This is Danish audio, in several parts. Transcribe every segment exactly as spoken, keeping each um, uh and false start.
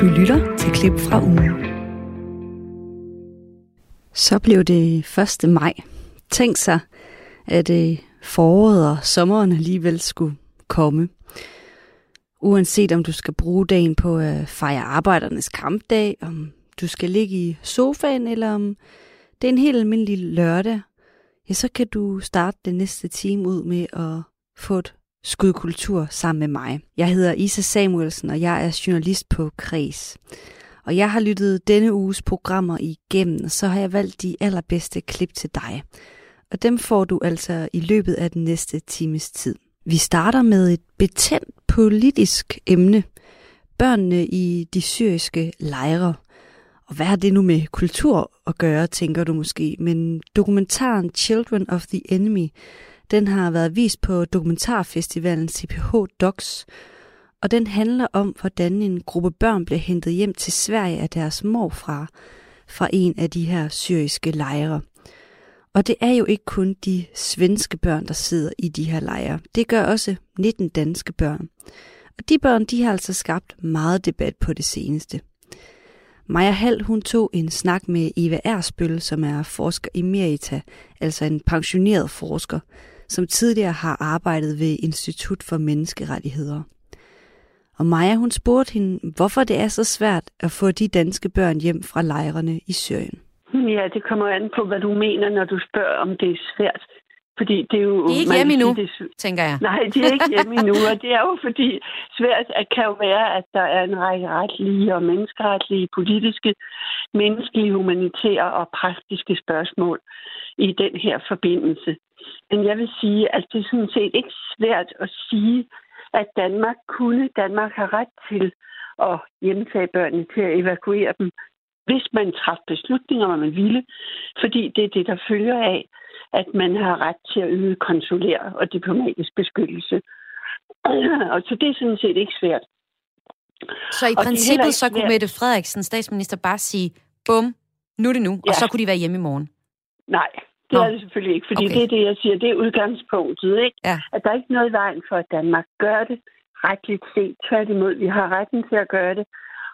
Du lytter til klip fra ugen. Så blev det første maj. Tænk sig, at foråret og sommeren alligevel skulle komme. Uanset om du skal bruge dagen på at fejre arbejdernes kampdag, om du skal ligge i sofaen, eller om det er en helt almindelig lørdag, ja, så kan du starte den næste time ud med at få et skud kultur sammen med mig. Jeg hedder Isa Samuelsen, og jeg er journalist på Kres. Og jeg har lyttet denne uges programmer igennem, og så har jeg valgt de allerbedste klip til dig. Og dem får du altså i løbet af den næste times tid. Vi starter med et betændt politisk emne. Børnene i de syriske lejre. Og hvad har det nu med kultur at gøre, tænker du måske. Men dokumentaren Children of the Enemy, den har været vist på dokumentarfestivalen C P H:D O X, og den handler om, hvordan en gruppe børn blev hentet hjem til Sverige af deres morfar fra en af de her syriske lejre. Og det er jo ikke kun de svenske børn, der sidder i de her lejre. Det gør også nitten danske børn. Og de børn, de har altså skabt meget debat på det seneste. Maja Hall, hun tog en snak med Eva Ersbøll, som er forsker emerita, altså en pensioneret forsker, som tidligere har arbejdet ved Institut for Menneskerettigheder. Og Maja, hun spurgte hende, hvorfor det er så svært at få de danske børn hjem fra lejrene i Syrien. Ja, det kommer an på, hvad du mener, når du spørger, om det er svært. Fordi det er jo... De er ikke hjemme endnu, det, tænker jeg. Nej, de er ikke hjemme endnu, og det er jo fordi svært at kan jo være, at der er en række retlige og menneskeretlige, politiske, menneskelige, humanitære og praktiske spørgsmål i den her forbindelse. Men jeg vil sige, at det er sådan set ikke svært at sige, at Danmark kunne, Danmark har ret til at hjemtage børnene, til at evakuere dem, hvis man træffer beslutninger, om man ville, fordi det er det, der følger af, at man har ret til at yde konsulær og diplomatisk beskyttelse. Og så det er sådan set ikke svært. Så i og princippet så kunne Mette Frederiksen, statsminister, bare sige, bum, nu er det nu, ja. Og så kunne de være hjemme i morgen? Nej, det Nå. er det selvfølgelig ikke, fordi okay. det er det, jeg siger, det er udgangspunktet, ikke? Ja. At der er ikke noget i vejen for, at Danmark gør det retligt set. Tværtimod, vi har retten til at gøre det,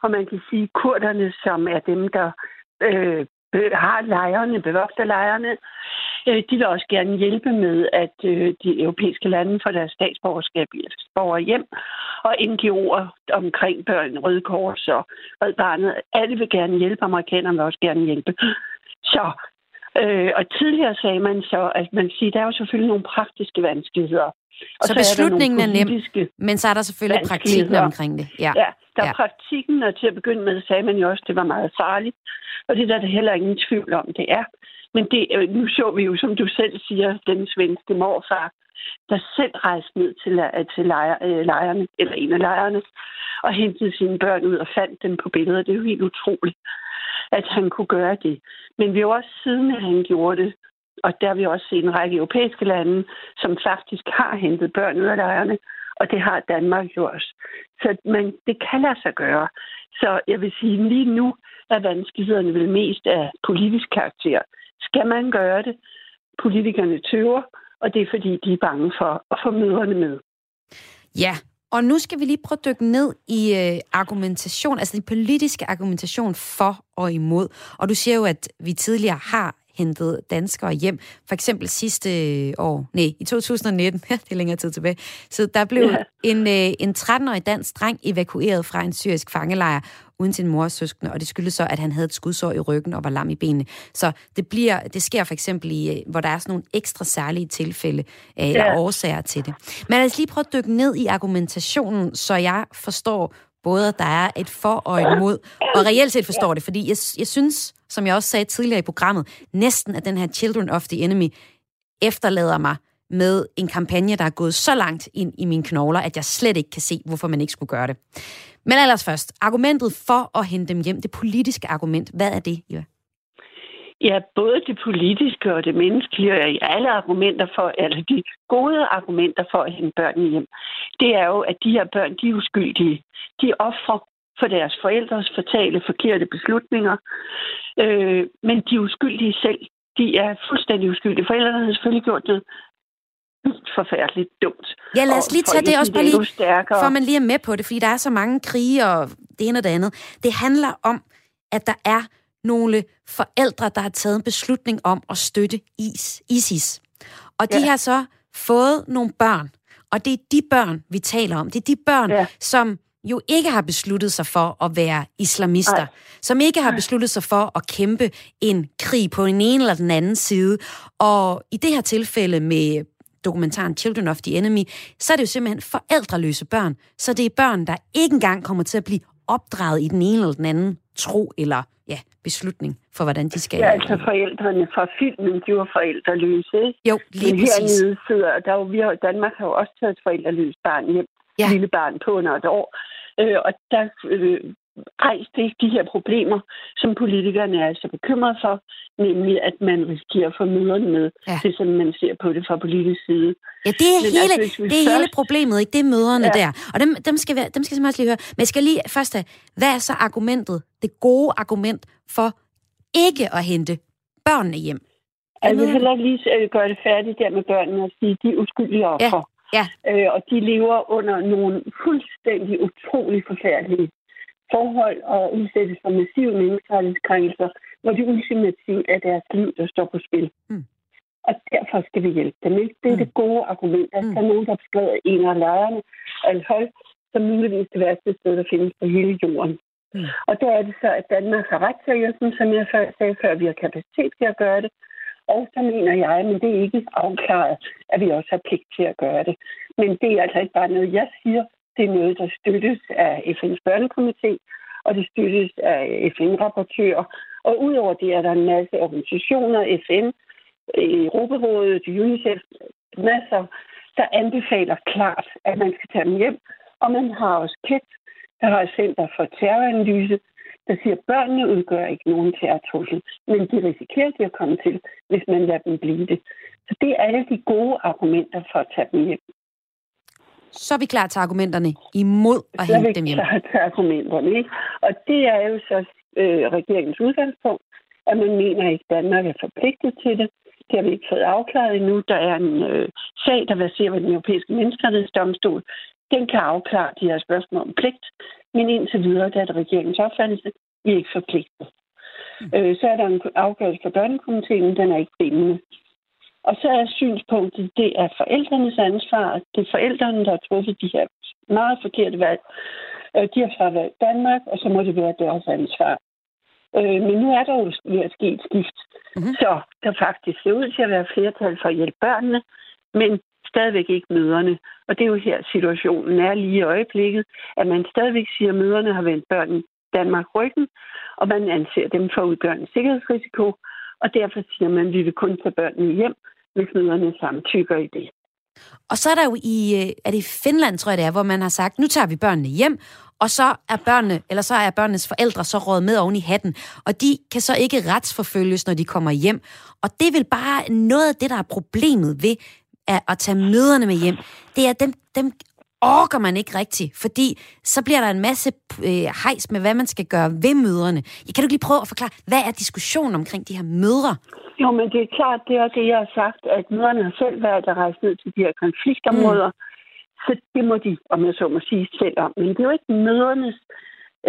og man kan sige, at kurderne, som er dem, der øh, har lejrene, bevogter lejrene, de vil også gerne hjælpe med, at de europæiske lande får deres statsborgerskab hjem, og N G O'er omkring børn, Røde Kors og Red Barnet, alle vil gerne hjælpe, amerikanerne vil også gerne hjælpe. Så, øh, og tidligere sagde man så, at man siger, der er jo selvfølgelig nogle praktiske vanskeligheder. Og så, så beslutningen er, er nem, men så er der selvfølgelig praktikken omkring det. Ja, ja der ja. er praktikken, og til at begynde med sagde man jo også, at det var meget farligt, og det der er der heller ingen tvivl om, det er. Men det, nu så vi jo, som du selv siger, den svenske morfar, der selv rejste ned til, til lejre, lejrene, eller en af lejrene, og hentede sine børn ud og fandt dem på billeder. Det er jo helt utroligt, at han kunne gøre det. Men vi har også siden, at han gjorde det, og der har vi også set en række europæiske lande, som faktisk har hentet børn ud af lejrene, og det har Danmark jo også. Så man, det kan lade sig gøre. Så jeg vil sige, lige nu er vanskelighederne vel mest af politisk karakter. Skal man gøre det? Politikerne tøver, og det er fordi, de er bange for at få møderne med. Ja, og nu skal vi lige prøve at dykke ned i øh, argumentation, altså den politiske argumentation for og imod. Og du siger jo, at vi tidligere har hentet danskere hjem. For eksempel sidste år, nej, i to tusind nitten, det er længere tid tilbage, så der blev ja. en, øh, en tretten-årig dansk dreng evakueret fra en syrisk fangelejr uden sin mor og søskende, og det skyldes så, at han havde et skudsår i ryggen og var lam i benene. Så det, bliver, det sker for eksempel i, hvor der er sådan nogle ekstra særlige tilfælde øh, eller ja. årsager til det. Men lad os lige prøve at dykke ned i argumentationen, så jeg forstår både, at der er et for og et mod, og reelt set forstår det, fordi jeg, jeg synes, som jeg også sagde tidligere i programmet, næsten at den her Children of the Enemy efterlader mig med en kampagne, der er gået så langt ind i mine knogler, at jeg slet ikke kan se, hvorfor man ikke skulle gøre det. Men ellers først, argumentet for at hente dem hjem, det politiske argument, hvad er det, Eva? Ja, både det politiske og det menneskelige, og alle argumenter for, altså de gode argumenter for at hente børnene hjem, det er jo, at de her børn, de er uskyldige. De er ofre for deres forældres fatale, forkerte beslutninger, øh, men de er uskyldige selv. De er fuldstændig uskyldige. Forældrene har selvfølgelig gjort noget forfærdeligt dumt. Ja, lad os lige tage det også bare lige, for man lige er med på det, fordi der er så mange krige, og det ene og det andet. Det handler om, at der er nogle forældre, der har taget en beslutning om at støtte is, ISIS. Og de ja. har så fået nogle børn, og det er de børn, vi taler om. Det er de børn, ja. som jo ikke har besluttet sig for at være islamister, Ej. som ikke har besluttet sig for at kæmpe en krig på den ene eller den anden side. Og i det her tilfælde med dokumentaren Children of the Enemy, så er det jo simpelthen forældreløse børn. Så det er børn, der ikke engang kommer til at blive opdraget i den ene eller den anden tro eller ja, beslutning for, hvordan de skal... Ja, altså forældrene fra filmen, de var forældreløse, ikke? Jo, lige præcis. Men hernede sidder, der jo, vi har, Danmark har jo også taget et forældreløst barn hjem, ja. lille barn på under et år, øh, og der øh, rejste ikke de her problemer, som politikerne er altså bekymret for, nemlig at man risikerer at få møderne med, ja. det som man ser på det fra politisk side. Ja, det er, men hele, altså, det er først... hele problemet, ikke? Det er møderne ja. der. Og dem, dem, skal vi, dem skal jeg også lige høre. Men jeg skal lige først have, hvad er så argumentet, det gode argument for ikke at hente børnene hjem? Jeg altså, vil heller lige gøre det færdigt der med børnene og sige, de er uskyldige ofre. Ja. Ja. Øh, og de lever under nogle fuldstændig utrolig forfærdelige forhold og udsættes for massive menneskerettighedskrænkelser, hvor det ultimativt er deres liv, der står på spil. Mm. Og derfor skal vi hjælpe dem. Ikke? Det er mm. det gode argument. Mm. Der er nogen, der beskriver en af lejrene og et hold, som muligvis det værste sted, der findes på hele jorden. Mm. Og der er det så, at Danmark har ret til at hjælpe dem, som jeg før sagde før, vi har kapacitet til at gøre det. Og så mener jeg, men det er ikke afklaret, at vi også har pligt til at gøre det. Men det er altså ikke bare noget, jeg siger. Det er noget, der støttes af F N's børnekomité, og det støttes af F N-rapportører. Og udover det er der en masse organisationer, F N, Europarådet, UNICEF, masser, der anbefaler klart, at man skal tage dem hjem. Og man har også K E T, der har et center for terroranalyse, der siger, at børnene udgør ikke nogen terrortrussel, men de risikerer det at komme til, hvis man lader dem blive det. Så det er alle de gode argumenter for at tage dem hjem. Så er vi klar til argumenterne imod at så hente dem hjem. Så er vi klar til argumenterne, ikke? Og det er jo så øh, regeringens udgangspunkt, at man mener ikke, at Danmark er forpligtet til det. Det har vi ikke fået afklaret endnu. Der er en øh, sag, der verserer ved den europæiske menneskerettighedsdomstol. Den kan afklare de her spørgsmål om pligt, men indtil videre, der er det regeringens opfattelse, vi er ikke forpligtet. Mm. Øh, så er der en afgørelse fra børnekomiteen, den er ikke bindende. Og så er synspunktet, det er forældrenes ansvar. Det er forældrene, der har truffet de her meget forkerte valg. De har så valgt Danmark, og så må det være deres ansvar. Men nu er der jo ved at ske et skift. Mm-hmm. Så der faktisk ser ud til at være flertal for at hjælpe børnene, men stadigvæk ikke mødrene. Og det er jo her, situationen er lige i øjeblikket, at man stadigvæk siger, at mødrene har vendt børnene Danmark ryggen, og man anser dem for at udgøre en sikkerhedsrisiko. Og derfor siger man, at vi vil kun tage børnene hjem, hvis møderne samtykker i det. Og så er der jo i, er det i Finland, tror jeg det er, hvor man har sagt, nu tager vi børnene hjem, og så er, børnene, eller så er børnenes forældre så råd med oven i hatten, og de kan så ikke retsforfølges, når de kommer hjem. Og det er vel bare noget af det, der er problemet ved at tage møderne med hjem. Det er, at dem, dem orker man ikke rigtigt, fordi så bliver der en masse øh, hejs med, hvad man skal gøre ved mødrene. Jeg kan du lige prøve at forklare, hvad er diskussionen omkring de her mødre? Jo, men det er klart, det er det, jeg har sagt, at mødrene har selv været der rejst ned til de her konfliktområder, mm. så det må de, om jeg så må sige, selv om. Men det er jo ikke mødrenes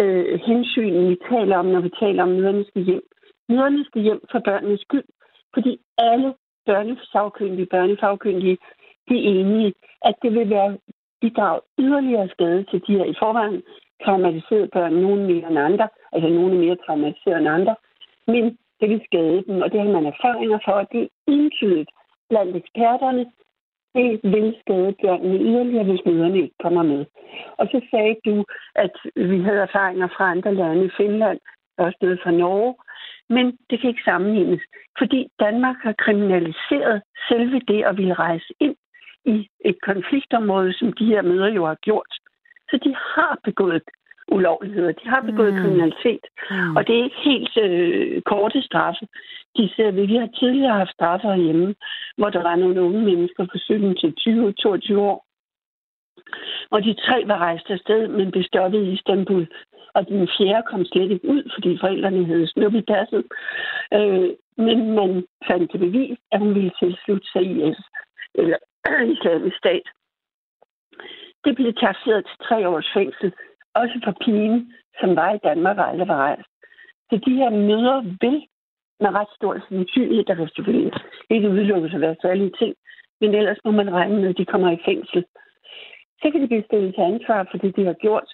øh, hensyn, vi taler om, når vi taler om mødrene skal hjem. Mødrene skal hjem for børnenes skyld, fordi alle børnefagkyndige, børnefagkyndige, de er enige, at det vil være bidrag yderligere skade til de her i forvejen traumatiserede børn, nogen mere end andre, altså nogen er mere traumatiserede end andre, men det vil skade dem, og det har man erfaringer for, og det er entydigt blandt eksperterne, det vil skade børnene yderligere, hvis møderne ikke kommer med. Og så sagde du, at vi havde erfaringer fra andre lande i Finland, også noget fra Norge, men det kan ikke sammenlignes, fordi Danmark har kriminaliseret selve det at ville rejse ind i et konfliktområde, som de her mødre jo har gjort. Så de har begået ulovligheder, de har begået mm. kriminalitet, mm. og det er ikke helt øh, korte straffe. De ser, vi har tidligere haft straffer herhjemme, hvor der var nogle unge mennesker fra sytten til tyve, toogtyve år, og de tre var rejst afsted, men blev stoppet i Istanbul, og den fjerde kom slet ikke ud, fordi forældrene havde snuppet passet. Øh, men man fandt det bevis, at hun ville tilslutte sig I S, eller Islamisk Stat. Det blev takseret til tre års fængsel, også for pigen, som var i Danmark og aldrig var rejst. Så de her møder vil med ret stor sandsynlighed, der selvfølgelig ikke udelukkes at være særlige ting, men ellers må man regne med, at de kommer i fængsel. Så kan de blive stillet til ansvar for det, de har gjort,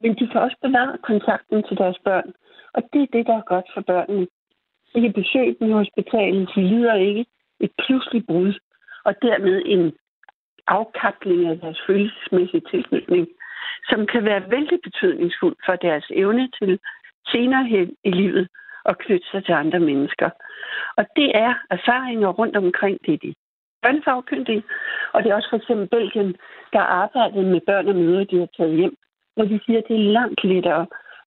men de kan også bevare kontakten til deres børn, og det er det, der er godt for børnene. De kan besøge dem i hospitalet, de lider ikke et pludseligt brud, og dermed en afkapling af deres følelsesmæssige tilknytning, som kan være vældig betydningsfuld for deres evne til senere hen i livet og knytte sig til andre mennesker. Og det er erfaringer rundt omkring det, de børnefagkyndige, og det er også for eksempel Belgien, der arbejder med børn og mødre, de har taget hjem, hvor de siger, at det er langt lettere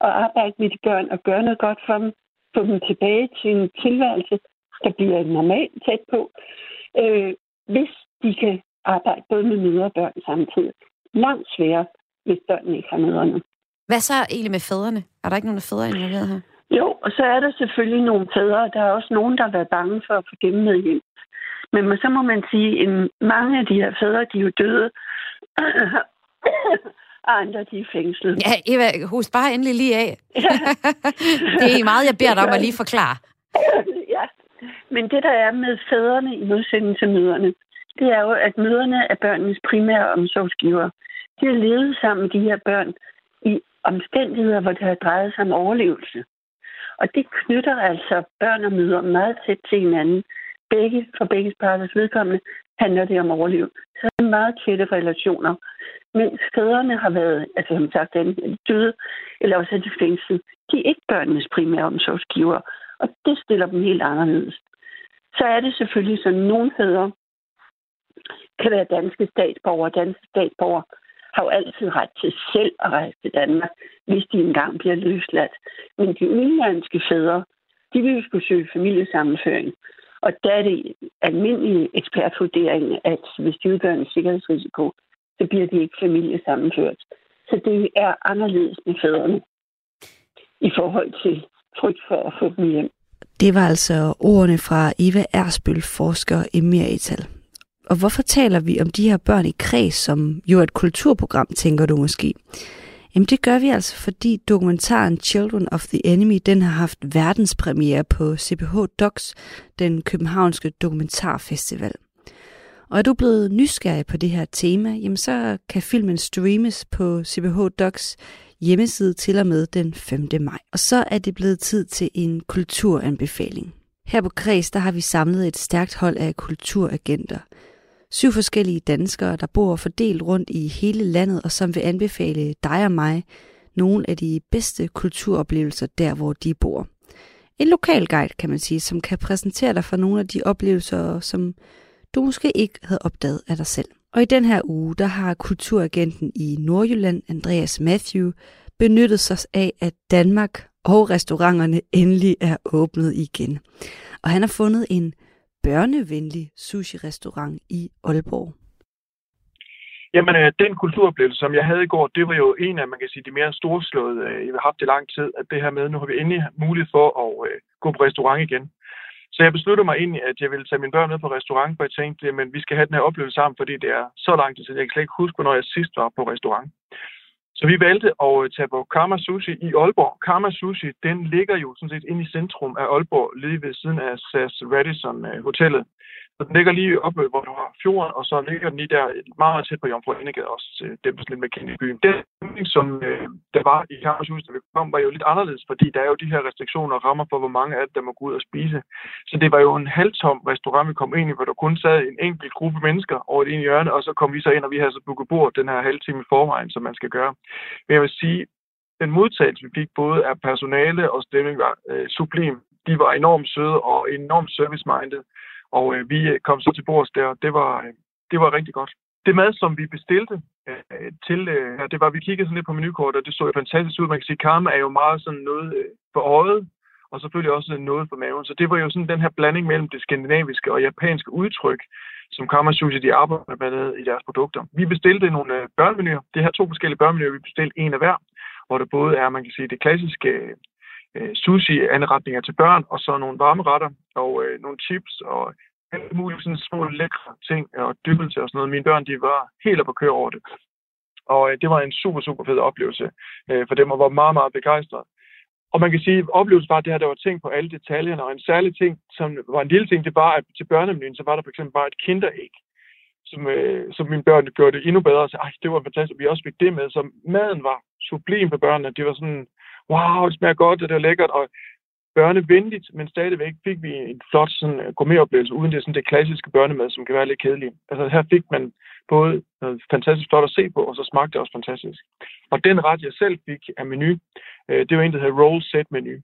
at arbejde med de børn og gøre noget godt for dem, få dem tilbage til en tilværelse, der bliver normalt tæt på, øh, hvis de kan arbejde både med mødre og børn samtidig. Langt sværere, hvis børnene ikke har mødrene. Hvad så egentlig med fædrene? Er der ikke nogen af fædre involveret her? Jo, og så er der selvfølgelig nogle fædre. Der er også nogen, der har været bange for at få dem med hjem. Men så må man sige, at mange af de her fædre, de er jo døde, og andre, de er fængslet. Ja, Eva, husk bare endelig lige af. Ja. Det er meget, jeg beder dig om at lige forklare. Ja, men det, der er med fædrene i modsætning til mødrene, det er jo, at mødrene er børnenes primære omsorgsgiver. De har levet sammen med de her børn i omstændigheder, hvor det har drejet sig om overlevelse. Og det knytter altså børn og mødre meget tæt til hinanden. Begge, for begge parters vedkommende, handler det om overlevelse. Så er det meget tætte relationer. Mens fædrene har været, altså som sagt, døde, eller også er de fængslet. De er ikke børnenes primære omsorgsgiver, og det stiller dem helt anderledes. Så er det selvfølgelig sådan, at nogle fædre kan være danske statsborgere. Danske statsborgere har jo altid ret til selv at rejse til Danmark, hvis de engang bliver løsladt. Men de udenlandske fædre, de vil jo skulle søge familiesammenføring. Og der er det almindelige ekspertvurdering, at hvis de udgør en sikkerhedsrisiko, så bliver de ikke familiesammenført. Så det er anderledes med fædrene i forhold til frygt for at få dem hjem. Det var altså ordene fra Eva Ersbøll, forsker i emerital. Og hvorfor taler vi om de her børn i Kres, som jo er et kulturprogram, tænker du måske? Jamen det gør vi altså, fordi dokumentaren Children of the Enemy, den har haft verdenspremiere på C P H:D O X, den københavnske dokumentarfestival. Og er du blevet nysgerrig på det her tema, jamen så kan filmen streames på C P H:D O X hjemmeside til og med den femte maj. Og så er det blevet tid til en kulturanbefaling. Her på Kres, der har vi samlet et stærkt hold af kulturagenter. Syv forskellige danskere, der bor fordelt rundt i hele landet, og som vil anbefale dig og mig nogle af de bedste kulturoplevelser der, hvor de bor. En lokal guide, kan man sige, som kan præsentere dig for nogle af de oplevelser, som du måske ikke havde opdaget af dig selv. Og i den her uge, der har kulturagenten i Nordjylland, Andreas Matthew, benyttet sig af, at Danmark og restauranterne endelig er åbnet igen. Og han har fundet en børnevenlig sushi-restaurant i Aalborg. Jamen, den kulturoplevelse, som jeg havde i går, det var jo en af, man kan sige, de mere storslåede, jeg har haft i lang tid, at det her med, nu har vi endelig mulighed for at gå på restaurant igen. Så jeg besluttede mig egentlig, at jeg ville tage mine børn med på restaurant, for jeg tænkte, men vi skal have den her oplevelse sammen, fordi det er så lang tid siden, jeg kan slet ikke huske, når jeg sidst var på restaurant. Så vi valgte at tage på Karma Sushi i Aalborg. Karma Sushi, den ligger jo sådan set inde i centrum af Aalborg, lige ved siden af S A S Radisson hotellet. Så den ligger lige oppe, hvor du har fjorden, og så ligger den lige der meget tæt på Jomfru Enegade, også dem, der er lidt med kendt i byen. Den stemning, som der var i Karma Sushi, da vi kom, var jo lidt anderledes, fordi der er jo de her restriktioner og rammer for, hvor mange af dem, der må gå ud og spise. Så det var jo en halvtom restaurant, vi kom ind i, hvor der kun sad en enkelt gruppe mennesker over et ene hjørne, og så kom vi så ind, og vi havde så booket bord den her halvtime i forvejen, som man skal gøre. Men jeg vil sige, den modtagelse, vi fik både af personale og stemning, var øh, sublim. De var enormt søde og enormt service-minded, og øh, vi kom så til bords der, og det var, øh, det var rigtig godt. Det mad, som vi bestilte øh, til, øh, det var, vi kiggede sådan lidt på menukortet, og det så jo fantastisk ud. Man kan sige, karma er jo meget sådan noget øh, for øjet, og selvfølgelig også noget for maven. Så det var jo sådan den her blanding mellem det skandinaviske og japanske udtryk, som Karma Sushi, de arbejder med i deres produkter. Vi bestilte nogle børnemenuer. Det her to forskellige børnemenuer, vi bestilte en af hver, hvor der både er, man kan sige, det klassiske øh, sushi-anretninger til børn, og så nogle varmeretter og øh, nogle chips og alle mulige sådan små lækre ting og dyppelse og sådan noget. Mine børn, de var helt op at køre over det. Og øh, det var en super, super fed oplevelse øh, for dem, og var meget, meget begejstret. Og man kan sige, at oplevelsen var det her, der var ting på alle detaljerne, og en særlig ting, som var en lille ting, det var, at til børnemenuen, så var der for eksempel bare et kinderæg, som, øh, som mine børn gjorde det endnu bedre, og så ej, det var fantastisk, og vi også fik det med, så maden var sublim for børnene, det var sådan, wow, det smager godt, og det var lækkert, og børnevenligt, men stadigvæk fik vi en flot sådan, gourmetoplevelse, uden det, sådan, det klassiske børnemad, som kan være lidt kedeligt. Altså her fik man både noget fantastisk flot at se på, og så smagte det også fantastisk. Og den ret, jeg selv fik af menu, det var en, der hedder roll set menu,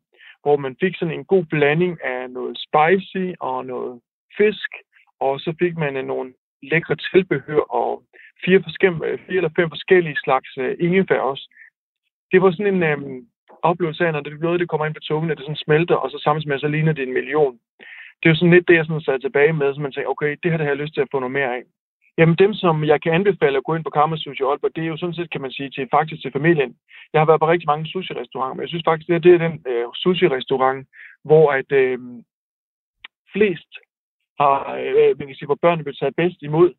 hvor man fik sådan en god blanding af noget spicy og noget fisk, og så fik man nogle lækre tilbehør og fire, fire eller fem forskellige slags ingefær også. Det var sådan en øhm, oplevelse af, når det bløde, det kommer ind på tungen, at det sådan smelter, og så samtidig så ligner det en million. Det er jo sådan lidt det, jeg sådan sad tilbage med, så man sagde, okay, det her det har jeg lyst til at få noget mere af. Jamen dem, som jeg kan anbefale at gå ind på Karma Sushi Aalborg, det er jo sådan set, kan man sige, til, faktisk til familien. Jeg har været på rigtig mange sushi-restauranter, men jeg synes faktisk, at det er den øh, sushi-restaurant, hvor at øh, flest har, øh, man kan sige, hvor børnene blev taget bedst imod.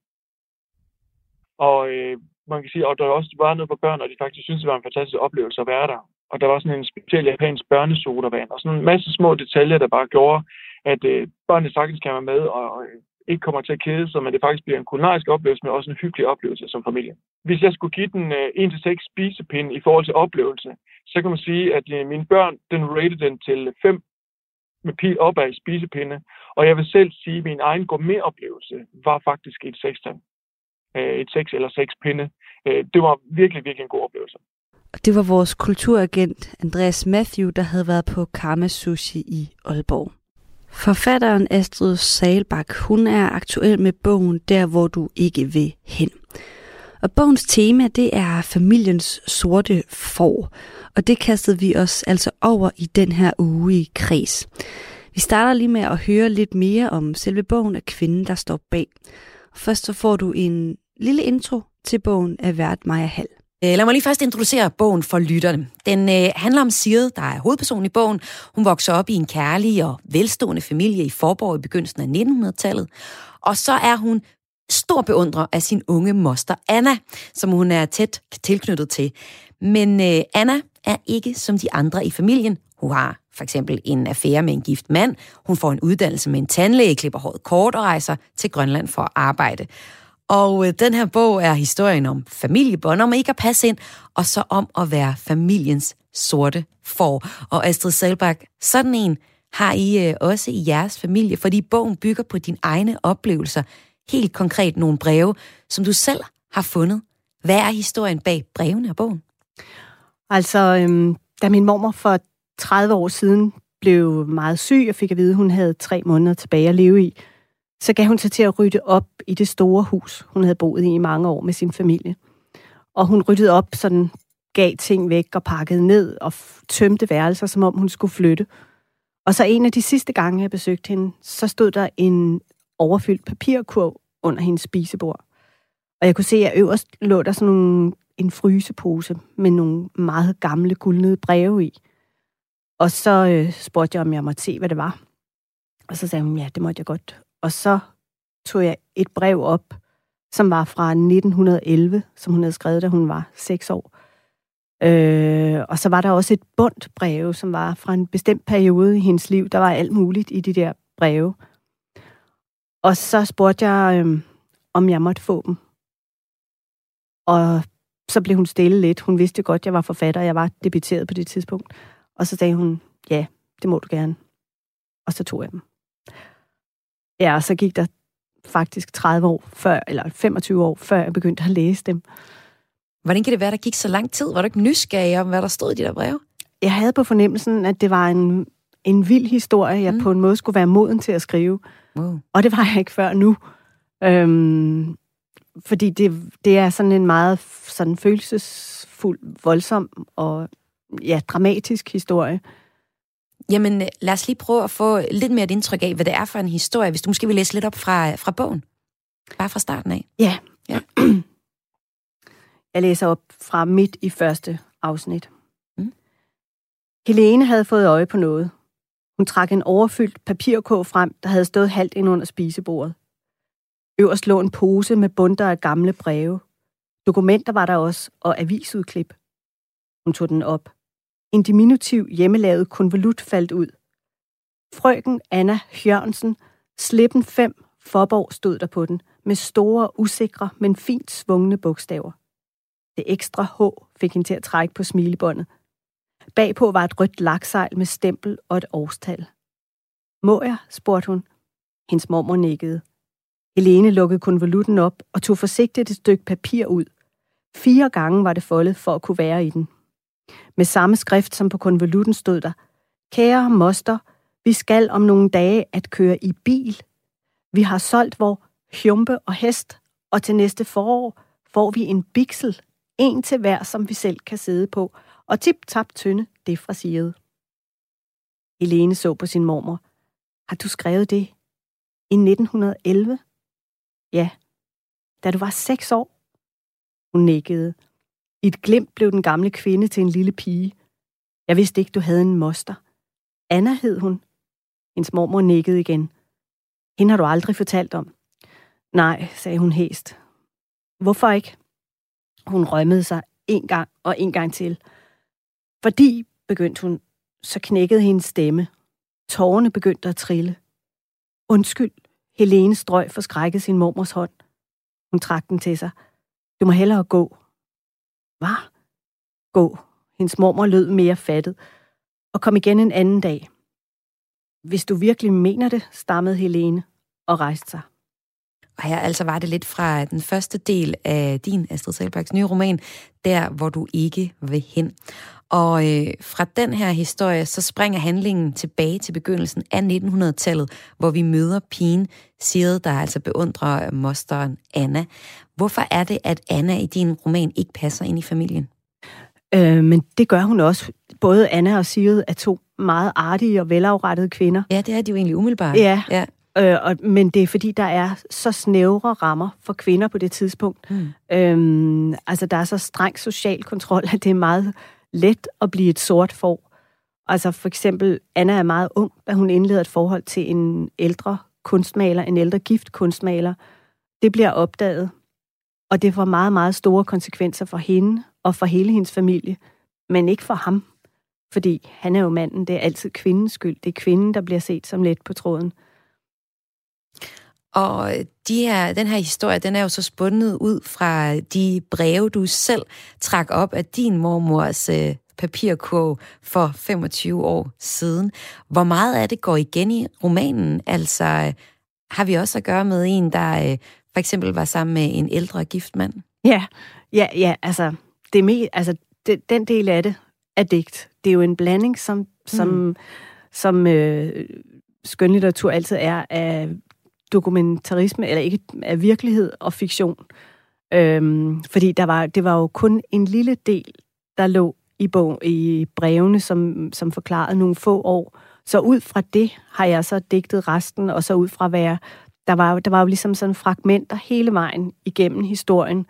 Og øh, man kan sige, at der også var noget for børn, og de faktisk synes, det var en fantastisk oplevelse at være der. Og der var sådan en speciel japansk børnesodavand, og sådan en masse små detaljer, der bare gjorde, at øh, børnene sagtens kan være med, og, og ikke kommer til at kede sig, men det faktisk bliver en kulinarisk oplevelse, men også en hyggelig oplevelse som familie. Hvis jeg skulle give den øh, en til seks spisepinde i forhold til oplevelse, så kan man sige, at øh, mine børn, den rated den til fem med pil opad i spisepinde, og jeg vil selv sige, at min egen gourmetoplevelse var faktisk et seks-tal. Øh, et seks eller seks pinde. Øh, det var virkelig, virkelig en god oplevelse. Det var vores kulturagent Andreas Matthew, der havde været på Karma Sushi i Aalborg. Forfatteren Astrid Saalbach, hun er aktuel med bogen Der hvor du ikke vil hen. Og bogens tema, det er familiens sorte får. Og det kastede vi os altså over i den her uge i Kres. Vi starter lige med at høre lidt mere om selve bogen af kvinden, der står bag. Først så får du en lille intro til bogen af vært Maja Hall. Lad mig lige først introducere bogen for lytterne. Den øh, handler om Siret, der er hovedpersonen i bogen. Hun vokser op i en kærlig og velstående familie i Forborg i begyndelsen af nitten hundrede-tallet. Og så er hun stor beundrer af sin unge moster Anna, som hun er tæt tilknyttet til. Men øh, Anna er ikke som de andre i familien. Hun har for eksempel en affære med en gift mand. Hun får en uddannelse med en tandlæge, klipper håret kort og rejser til Grønland for at arbejde. Og den her bog er historien om familiebånd, om ikke at passe ind, og så om at være familiens sorte får. Og Astrid Saalbach, sådan en har I også i jeres familie, fordi bogen bygger på dine egne oplevelser. Helt konkret nogle breve, som du selv har fundet. Hvad er historien bag brevene og bogen? Altså, øhm, da min mormor for tredive år siden blev meget syg, og fik at vide, at hun havde tre måneder tilbage at leve i, så gav hun sig til at rydde op i det store hus, hun havde boet i i mange år med sin familie. Og hun ryddede op, sådan gav ting væk og pakkede ned og tømte værelser, som om hun skulle flytte. Og så en af de sidste gange, jeg besøgte hende, så stod der en overfyldt papirkurv under hendes spisebord. Og jeg kunne se, at øverst lå der sådan nogle, en frysepose med nogle meget gamle guldnede breve i. Og så øh, spurgte jeg, om jeg måtte se, hvad det var. Og så sagde hun, ja, det måtte jeg godt. Og så tog jeg et brev op, som var fra nitten elleve, som hun havde skrevet, da hun var seks år. Øh, og så var der også et bundt brev, som var fra en bestemt periode i hendes liv. Der var alt muligt i de der breve. Og så spurgte jeg, øh, om jeg måtte få dem. Og så blev hun stille lidt. Hun vidste godt, at jeg var forfatter, og jeg var debuteret på det tidspunkt. Og så sagde hun, ja, det må du gerne. Og så tog jeg dem. Ja, og så gik der faktisk tredive år før, eller femogtyve år før, jeg begyndte at læse dem. Hvordan kan det være, der gik så lang tid? Var du ikke nysgerrig om, hvad der stod i de der breve? Jeg havde på fornemmelsen, at det var en, en vild historie, jeg mm. på en måde skulle være moden til at skrive. Wow. Og det var jeg ikke før nu. Øhm, fordi det, det er sådan en meget sådan følelsesfuld, voldsom og ja, dramatisk historie. Jamen, lad os lige prøve at få lidt mere et indtryk af, hvad det er for en historie, hvis du måske vil læse lidt op fra, fra bogen. Bare fra starten af. Ja. ja. Jeg læser op fra midt i første afsnit. Mm. Helene havde fået øje på noget. Hun trak en overfyldt papirkog frem, der havde stået halvt ind under spisebordet. Øverst lå en pose med bunter af gamle breve. Dokumenter var der også, og avisudklip. Hun tog den op. En diminutiv hjemmelavet konvolut faldt ud. Frøken Anna Hjørnsen, Slippen fem, Forborg stod der på den, med store, usikre, men fint svungne bogstaver. Det ekstra H fik hende til at trække på smilebåndet. Bagpå var et rødt laksejl med stempel og et årstal. Må jeg? Spurgte hun. Hendes mormor nikkede. Helene lukkede konvolutten op og tog forsigtigt et stykke papir ud. Fire gange var det foldet for at kunne være i den. Med samme skrift som på konvolutten stod der: Kære moster, vi skal om nogle dage at køre i bil. Vi har solgt vor hjumpe og hest, og til næste forår får vi en biksel, en til hver, som vi selv kan sidde på, og tip-tap tynde, det fra Siret. Helene så på sin mormor. Har du skrevet det? I nitten elleve? Ja. Da du var seks år? Hun nikkede. I et glimt blev den gamle kvinde til en lille pige. Jeg vidste ikke, du havde en moster. Anna hed hun. Hendes mormor nikkede igen. Hende har du aldrig fortalt om. Nej, sagde hun hæst. Hvorfor ikke? Hun rømmede sig en gang og en gang til. Fordi, begyndte hun, så knækkede hendes stemme. Tårerne begyndte at trille. Undskyld, Helene strøg forskrækkede sin mormors hånd. Hun trak den til sig. Du må hellere gå. Hvad? Gå. Hendes mormor lød mere fattet. Og kom igen en anden dag. Hvis du virkelig mener det, stammede Helene og rejste sig. Og her altså var det lidt fra den første del af din, Astrid Saalbachs, nye roman, Der hvor du ikke vil hen. Og øh, fra den her historie, så springer handlingen tilbage til begyndelsen af nitten hundrede-tallet, hvor vi møder pigen Siret, der altså beundrer mosteren Anna. Hvorfor er det, at Anna i din roman ikke passer ind i familien? Øh, men det gør hun også. Både Anna og Siret er to meget artige og velafrettede kvinder. Ja, det er de jo egentlig umiddelbart. Ja, ja. Øh, og, men det er fordi, der er så snævre rammer for kvinder på det tidspunkt. Mm. Øhm, altså, der er så streng social kontrol, at det er meget let at blive et sort får. Altså, for eksempel, Anna er meget ung, da hun indleder et forhold til en ældre kunstmaler, en ældre gift kunstmaler. Det bliver opdaget, og det får meget, meget store konsekvenser for hende og for hele hendes familie, men ikke for ham. Fordi han er jo manden, det er altid kvindens skyld. Det er kvinden, der bliver set som let på tråden. Og de her, den her historie, den er jo så spundet ud fra de breve, du selv trak op af din mormors øh, papirkurv for femogtyve år siden. Hvor meget af det går igen i romanen? Altså, øh, har vi også at gøre med en, der øh, for eksempel var sammen med en ældre giftmand? Ja, ja, ja, altså, det er med, altså det, den del af det er digt. Det er jo en blanding, som, som, mm. som øh, skønlitteratur altid er af dokumentarisme, eller ikke af virkelighed og fiktion. Øhm, fordi der var, det var jo kun en lille del, der lå i, bog, i brevene, som, som forklarede nogle få år. Så ud fra det har jeg så digtet resten, og så ud fra hvad jeg, der var, der var jo ligesom sådan fragmenter hele vejen igennem historien.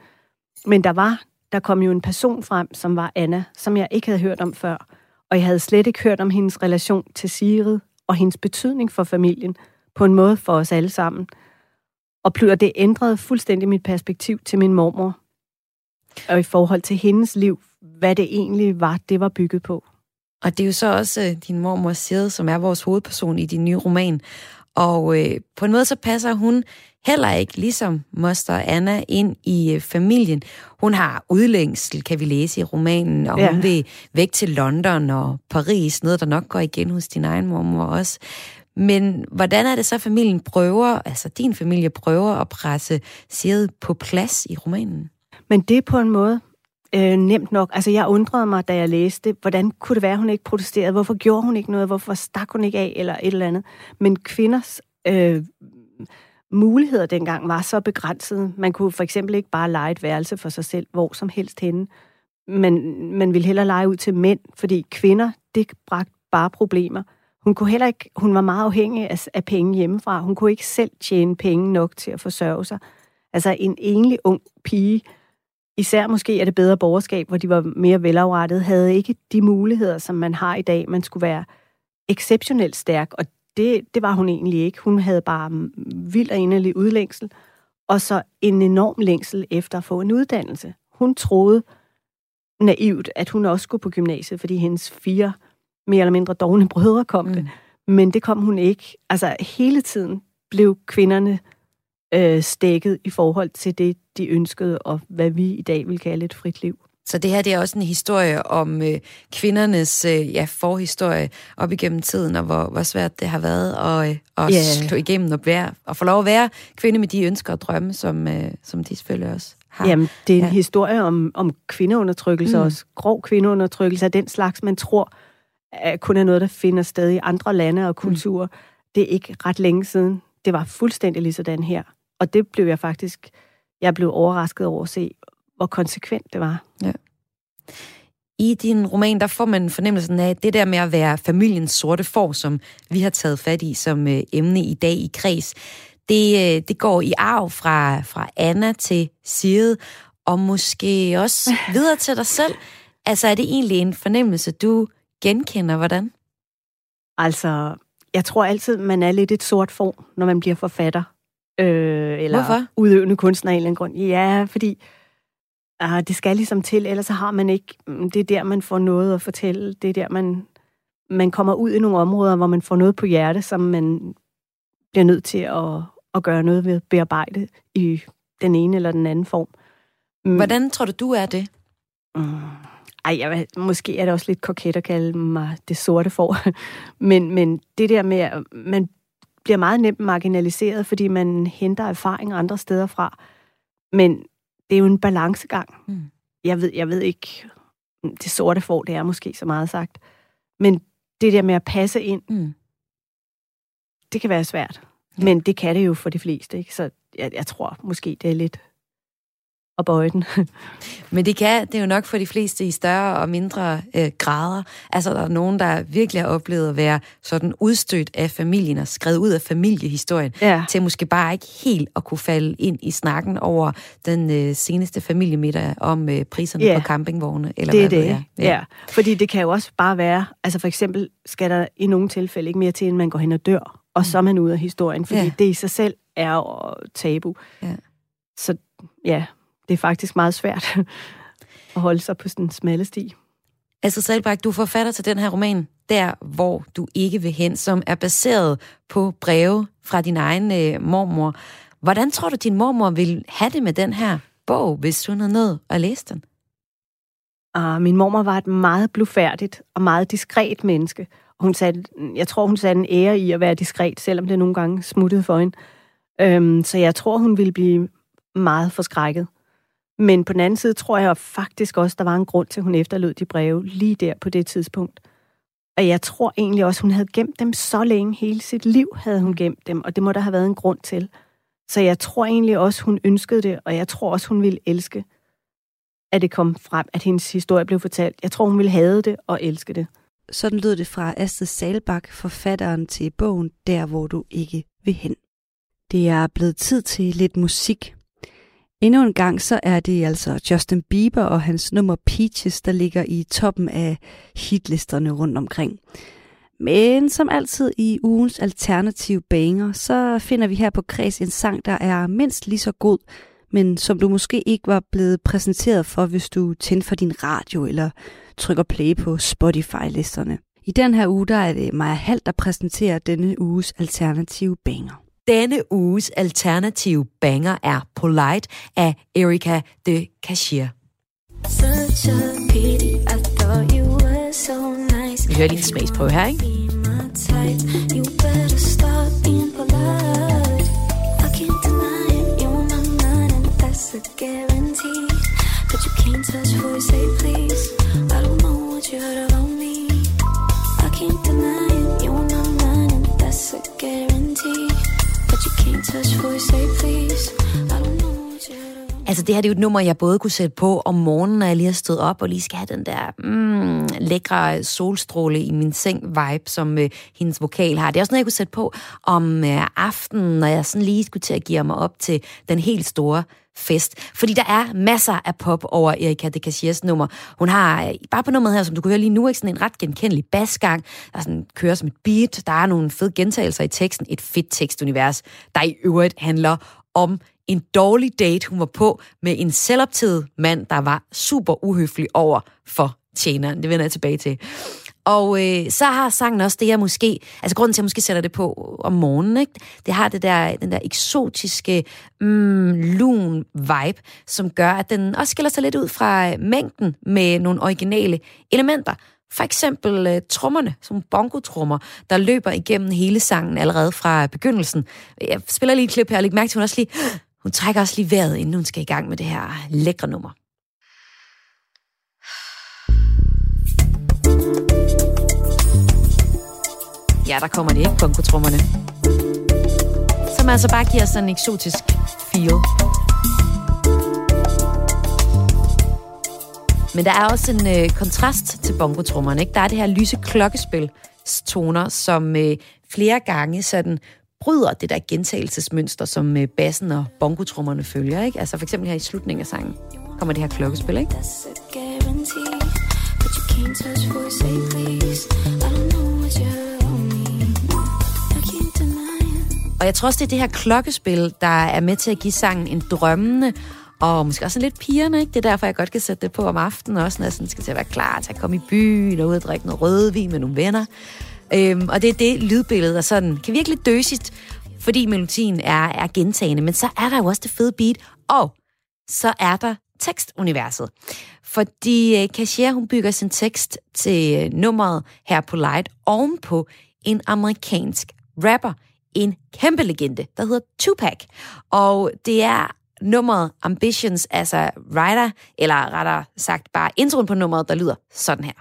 Men der var, der kom jo en person frem, som var Anna, som jeg ikke havde hørt om før. Og jeg havde slet ikke hørt om hendes relation til Siret, og hendes betydning for familien, på en måde for os alle sammen. Og det ændrede fuldstændig mit perspektiv til min mormor. Og i forhold til hendes liv, hvad det egentlig var, det var bygget på. Og det er jo så også din mormor Siret, som er vores hovedperson i din nye roman. Og øh, på en måde så passer hun heller ikke, ligesom moster Anna, ind i øh, familien. Hun har udlængsel, kan vi læse i romanen, og ja. Hun vil væk til London og Paris, noget der nok går igen hos din egen mormor også. Men hvordan er det så, familien prøver, altså din familie prøver at presse Siret på plads i romanen? Men det er på en måde øh, nemt nok. Altså jeg undrede mig, da jeg læste, hvordan kunne det være, hun ikke protesterede? Hvorfor gjorde hun ikke noget? Hvorfor stak hun ikke af? Eller et eller andet. Men kvinders øh, muligheder dengang var så begrænsede. Man kunne for eksempel ikke bare lege et værelse for sig selv, hvor som helst henne. Men man ville hellere lege ud til mænd, fordi kvinder, det bragte bare problemer. Hun kunne heller ikke, hun var meget afhængig af, af penge hjemmefra. Hun kunne ikke selv tjene penge nok til at forsørge sig. Altså en enlig ung pige, især måske af det bedre borgerskab, hvor de var mere velafrettet, havde ikke de muligheder, som man har i dag. Man skulle være exceptionelt stærk, og det, det var hun egentlig ikke. Hun havde bare vild og inderlig udlængsel, og så en enorm længsel efter at få en uddannelse. hun troede naivt, at hun også skulle på gymnasiet, fordi hendes fire mere eller mindre dovne brødre kom mm. det. Men det kom hun ikke. Altså, hele tiden blev kvinderne øh, stækket i forhold til det, de ønskede, og hvad vi i dag vil kalde et frit liv. Så det her, det er også en historie om øh, kvindernes øh, ja, forhistorie op igennem tiden, og hvor, hvor svært det har været at, øh, at yeah. slå igennem og, være, og få lov at være kvinde med de ønsker og drømme, som, øh, som de selvfølgelig også har. Jamen, det er en ja. historie om, om kvindeundertrykkelse, mm. også grov kvindeundertrykkelse af den slags, man tror at kun er noget, der finder sted i andre lande og kulturer. Mm. Det er ikke ret længe siden. Det var fuldstændig lige sådan her. Og det blev jeg faktisk, jeg blev overrasket over at se, hvor konsekvent det var. Ja. I din roman, der får man fornemmelsen af, at det der med at være familiens sorte får, som vi har taget fat i som øh, emne i dag i Kres, det, øh, det går i arv fra, fra Anna til Siret, og måske også videre til dig selv. Altså, er det egentlig en fornemmelse, du genkender, hvordan? Altså, jeg tror altid, man er lidt et sort får, når man bliver forfatter. Øh, eller Hvorfor? Udøvende kunstner af en eller anden grund. Ja, fordi ah, det skal ligesom til, ellers har man ikke. Det er der, man får noget at fortælle. Det er der, man, man kommer ud i nogle områder, hvor man får noget på hjerte, som man bliver nødt til at, at gøre noget ved, bearbejde i den ene eller den anden form. Hvordan tror du, du er det? Mm. Ej, jeg, måske er det også lidt koket at kalde mig det sorte for. Men, men det der med, at man bliver meget nemt marginaliseret, fordi man henter erfaring andre steder fra. Men det er jo en balancegang. Mm. Jeg ved, jeg ved ikke, det sorte for, det er måske så meget sagt. Men det der med at passe ind, mm. det kan være svært. Ja. Men det kan det jo for de fleste, ikke? Så jeg, jeg tror måske, det er lidt og bøje den. Men det kan det er jo nok for de fleste i større og mindre øh, grader. Altså, der er nogen, der virkelig har oplevet at være sådan udstødt af familien og skrevet ud af familiehistorien, ja. Til måske bare ikke helt at kunne falde ind i snakken over den øh, seneste familiemiddag om øh, priserne ja. På campingvogne. Eller det er hvad det, er. Ja. Ja. Fordi det kan jo også bare være, altså for eksempel skal der i nogle tilfælde ikke mere til, end man går hen og dør, og mm. så er man ude af historien, fordi ja. Det i sig selv er jo tabu. Ja. Så ja... Det er faktisk meget svært at holde sig på sådan en smalle sti. Astrid Saalbach, du er forfatter til den her roman, Der hvor du ikke vil hen, som er baseret på breve fra din egen øh, mormor. Hvordan tror du, din mormor ville have det med den her bog, hvis hun havde nået at læse den? Uh, min mormor var et meget blufærdigt og meget diskret menneske. Hun satte, jeg tror, hun satte en ære i at være diskret, selvom det nogle gange smuttede for hende. Øhm, så jeg tror, hun ville blive meget forskrækket. Men på den anden side tror jeg faktisk også, der var en grund til, at hun efterlod de breve lige der på det tidspunkt. Og jeg tror egentlig også, hun havde gemt dem så længe. Hele sit liv havde hun gemt dem, og det må der have været en grund til. Så jeg tror egentlig også, hun ønskede det, og jeg tror også, hun ville elske, at det kom frem, at hendes historie blev fortalt. Jeg tror, hun ville have det og elske det. Sådan lød det fra Astrid Saalbach, forfatteren til bogen Der hvor du ikke vil hen. Det er blevet tid til lidt musik. Endnu en gang så er det altså Justin Bieber og hans nummer Peaches, der ligger i toppen af hitlisterne rundt omkring. Men som altid i ugens alternative banger, så finder vi her på Kres en sang, der er mindst lige så god, men som du måske ikke var blevet præsenteret for, hvis du tændte for din radio eller trykker play på Spotify-listerne. I den her uge, der er det Maja Hall, der præsenterer denne uges alternative banger. Denne uges alternative banger er Polite af Erika de Casier. Vi hører lige en smagsprøve her, ikke? Altså det her, det er jo et nummer, jeg både kunne sætte på om morgenen, når jeg lige har stået op og lige skal have den der mm, lækre solstråle i min seng-vibe, som øh, hendes vokal har. Det er også noget, jeg kunne sætte på om øh, aftenen, når jeg sådan lige skulle til at give mig op til den helt store fest. Fordi der er masser af pop over Erika de Casiers nummer. Hun har, bare på nummeret her, som du kan høre lige nu, ikke sådan en ret genkendelig basgang, der sådan kører som et beat. Der er nogle fede gentagelser i teksten. Et fedt tekstunivers, der i øvrigt handler om en dårlig date, hun var på med en selvoptaget mand, der var super uhøflig over for tjeneren. Det vender jeg tilbage til. Og øh, så har sangen også det her måske... Altså grunden til, at jeg måske sætter det på om morgenen, ikke? Det har det der, den der eksotiske, mm, lun vibe, som gør, at den også skiller sig lidt ud fra mængden med nogle originale elementer. For eksempel øh, trommerne, som bongotrommer, der løber igennem hele sangen allerede fra begyndelsen. Jeg spiller lige et klip her, og læg mærke til, hun også lige... Hun trækker også lige vejret, inden hun skal i gang med det her lækre nummer. Ja, der kommer det ikke, bongotrommerne. Som altså bare giver sådan en eksotisk feel. Men der er også en øh, kontrast til bongotrommerne, ikke? Der er det her lyse klokkespilstoner, som øh, flere gange sådan bryder det der gentagelsesmønster, som øh, bassen og bongotrommerne følger, ikke? Altså for eksempel her i slutningen af sangen kommer det her klokkespil, ikke? Og jeg tror også, det er det her klokkespil, der er med til at give sangen en drømmende, og måske også en lidt pigerne, ikke? Det er derfor, jeg godt kan sætte det på om aftenen, også når jeg sådan skal til at være klar til at komme i byen og ud og drikke noget rødvin med nogle venner. Øhm, og det er det lydbillede, der sådan kan virke lidt døsigt, fordi melodien er, er gentagende. Men så er der jo også det fede beat, og så er der tekstuniverset. Fordi Casier, hun bygger sin tekst til nummeret her på Polite ovenpå en amerikansk rapper, en kæmpe legende, der hedder Tupac. Og det er nummeret Ambitions, altså writer, eller rettere sagt bare introen på nummeret, der lyder sådan her.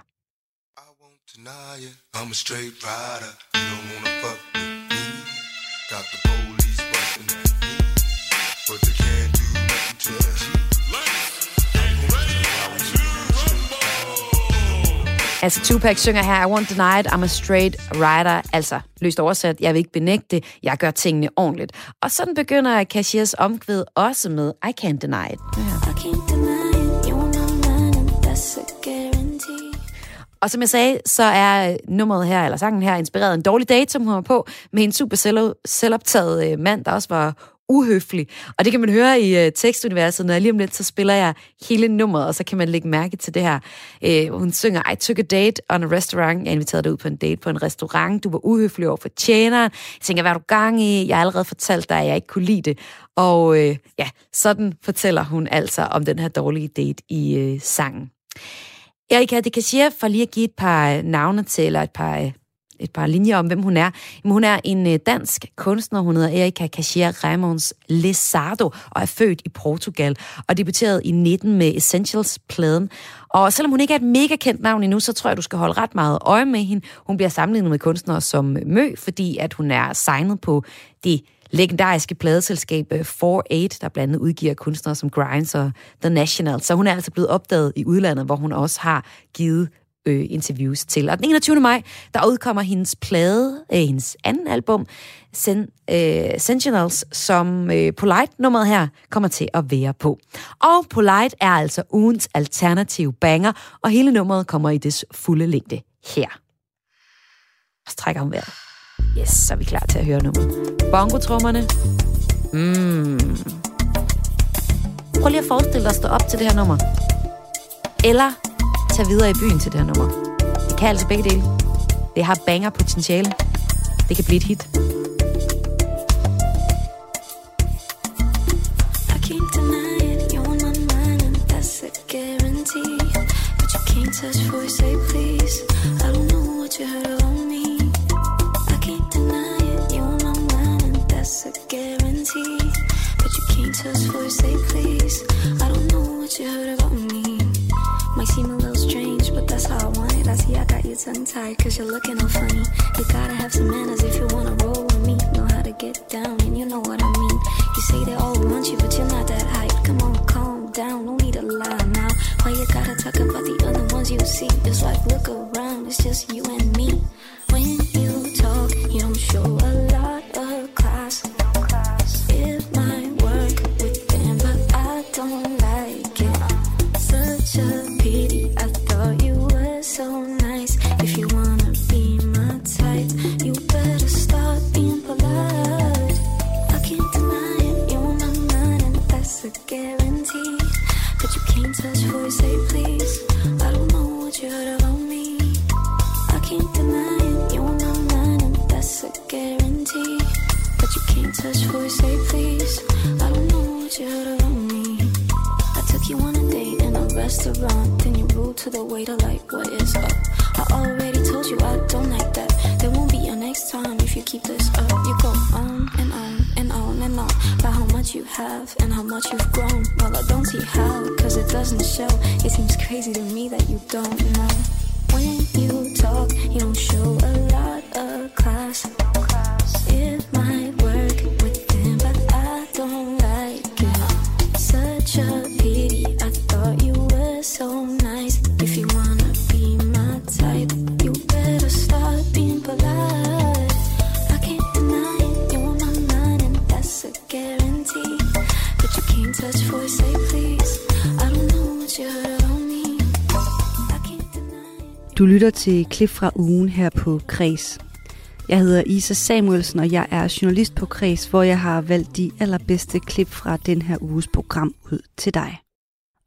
Altså Tupac synger her, I won't deny it, I'm a straight writer. Altså, løst oversat, jeg vil ikke benægte, jeg gør tingene ordentligt. Og sådan begynder Casiers omkvæd også med I can't deny it. Ja. Og som jeg sagde, så er nummeret her, eller sangen her, inspireret af en dårlig date, som hun var på, med en super selv- selvoptaget mand, der også var uhøflig. Og det kan man høre i øh, tekstuniverset, når lige om lidt, så spiller jeg hele nummeret, og så kan man lægge mærke til det her. Øh, hun synger, I took a date on a restaurant. Jeg inviterede dig ud på en date på en restaurant. Du var uhøflig over for tjeneren. Jeg tænker, hvad er du gang i? Jeg har allerede fortalt dig, at jeg ikke kunne lide det. Og øh, ja, sådan fortæller hun altså om den her dårlige date i øh, sangen. Erika de Casier, for lige at give et par navne til, eller et par... Øh, et par linjer om, hvem hun er. Jamen, hun er en dansk kunstner. Hun hedder Erika Casier Raimons Lizardo og er født i Portugal og debuterede i nitten med Essentials-pladen. Og selvom hun ikke er et mega kendt navn endnu, så tror jeg, du skal holde ret meget øje med hende. Hun bliver sammenlignet med kunstnere som Mø, fordi at hun er signet på det legendariske pladeselskab fire otte, der blandt andet udgiver kunstnere som Grimes og The National. Så hun er altså blevet opdaget i udlandet, hvor hun også har givet interviews til. Og den enogtyvende maj, der udkommer hendes plade, øh, hendes anden album, Sen, øh, Sentinels, som øh, Polite-nummeret her kommer til at være på. Og Polite er altså ugens alternative banger, og hele nummeret kommer i dets fulde længde her. Og så trækker hun vejret. Yes, så er vi klar til at høre nummeret. Bongo-trummerne. Mm. Prøv lige at forestille dig at stå op til det her nummer. Eller tage videre i byen til det her nummer. Det kan altså begge dele. Det har banger potentiale. Det kan blive et hit. it's a wrong, then you're rude to the waiter like what is up. I already told you I don't like that. There won't be a next time if you keep this up. You go on and on and on and on about how much you have and how much you've grown. Well, I don't see how, cause it doesn't show. It seems crazy to me that you don't know. When you talk, you don't show a lot of class. It might work with them, but I don't like it. Such a pity, I thought you were so nice. If you wanna be my type, you better start being polite. I can't deny it, you're on my mind, and that's a guarantee. But you can't touch voice, say please. I don't know what you heard on me. I can't deny it. Du lytter til klip fra ugen her på Kres. Jeg hedder Isa Samuelsen, og jeg er journalist på Kres, hvor jeg har valgt de allerbedste klip fra den her uges program ud til dig.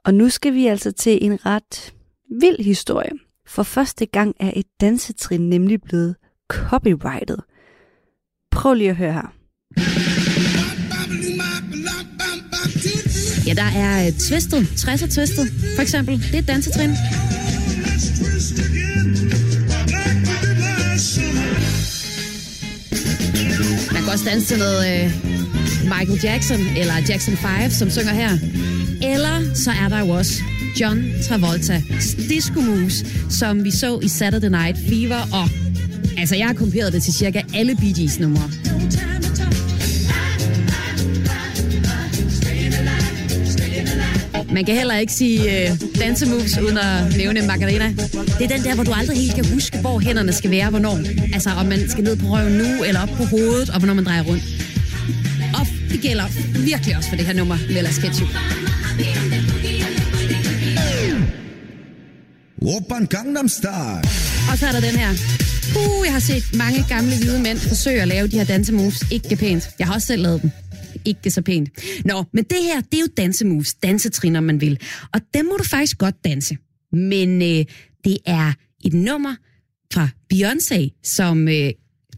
Og nu skal vi altså til en ret vild historie. For første gang er et dansetrin nemlig blevet copyrightet. Prøv lige at høre her. Ja, der er twistet, tresser twistet, for eksempel. Det er et dansetrin. Man kan også danse til noget øh, Michael Jackson eller Jackson five, som synger her. Eller så er der jo også John Travolta's Disco Moves, som vi så i Saturday Night Fever. Og altså, jeg har kopieret det til cirka alle Bee Gees numre. Man kan heller ikke sige øh, dansemoves uden at nævne Macarena. Det er den der, hvor du aldrig helt kan huske, hvor hænderne skal være, hvornår. Altså, om man skal ned på røven nu, eller op på hovedet, og hvornår man drejer rundt. Og det gælder virkelig også for det her nummer, Lilla Sketchup. Og så er der den her. Uh, jeg har set mange gamle hvide mænd forsøge at lave de her dansemoves. Ikke pænt. Jeg har også selv lavet dem. Ikke så pænt. Nå, men det her, det er jo dansemoves, dansetrin, om man vil. Og dem må du faktisk godt danse. Men øh, det er et nummer fra Beyoncé, som øh,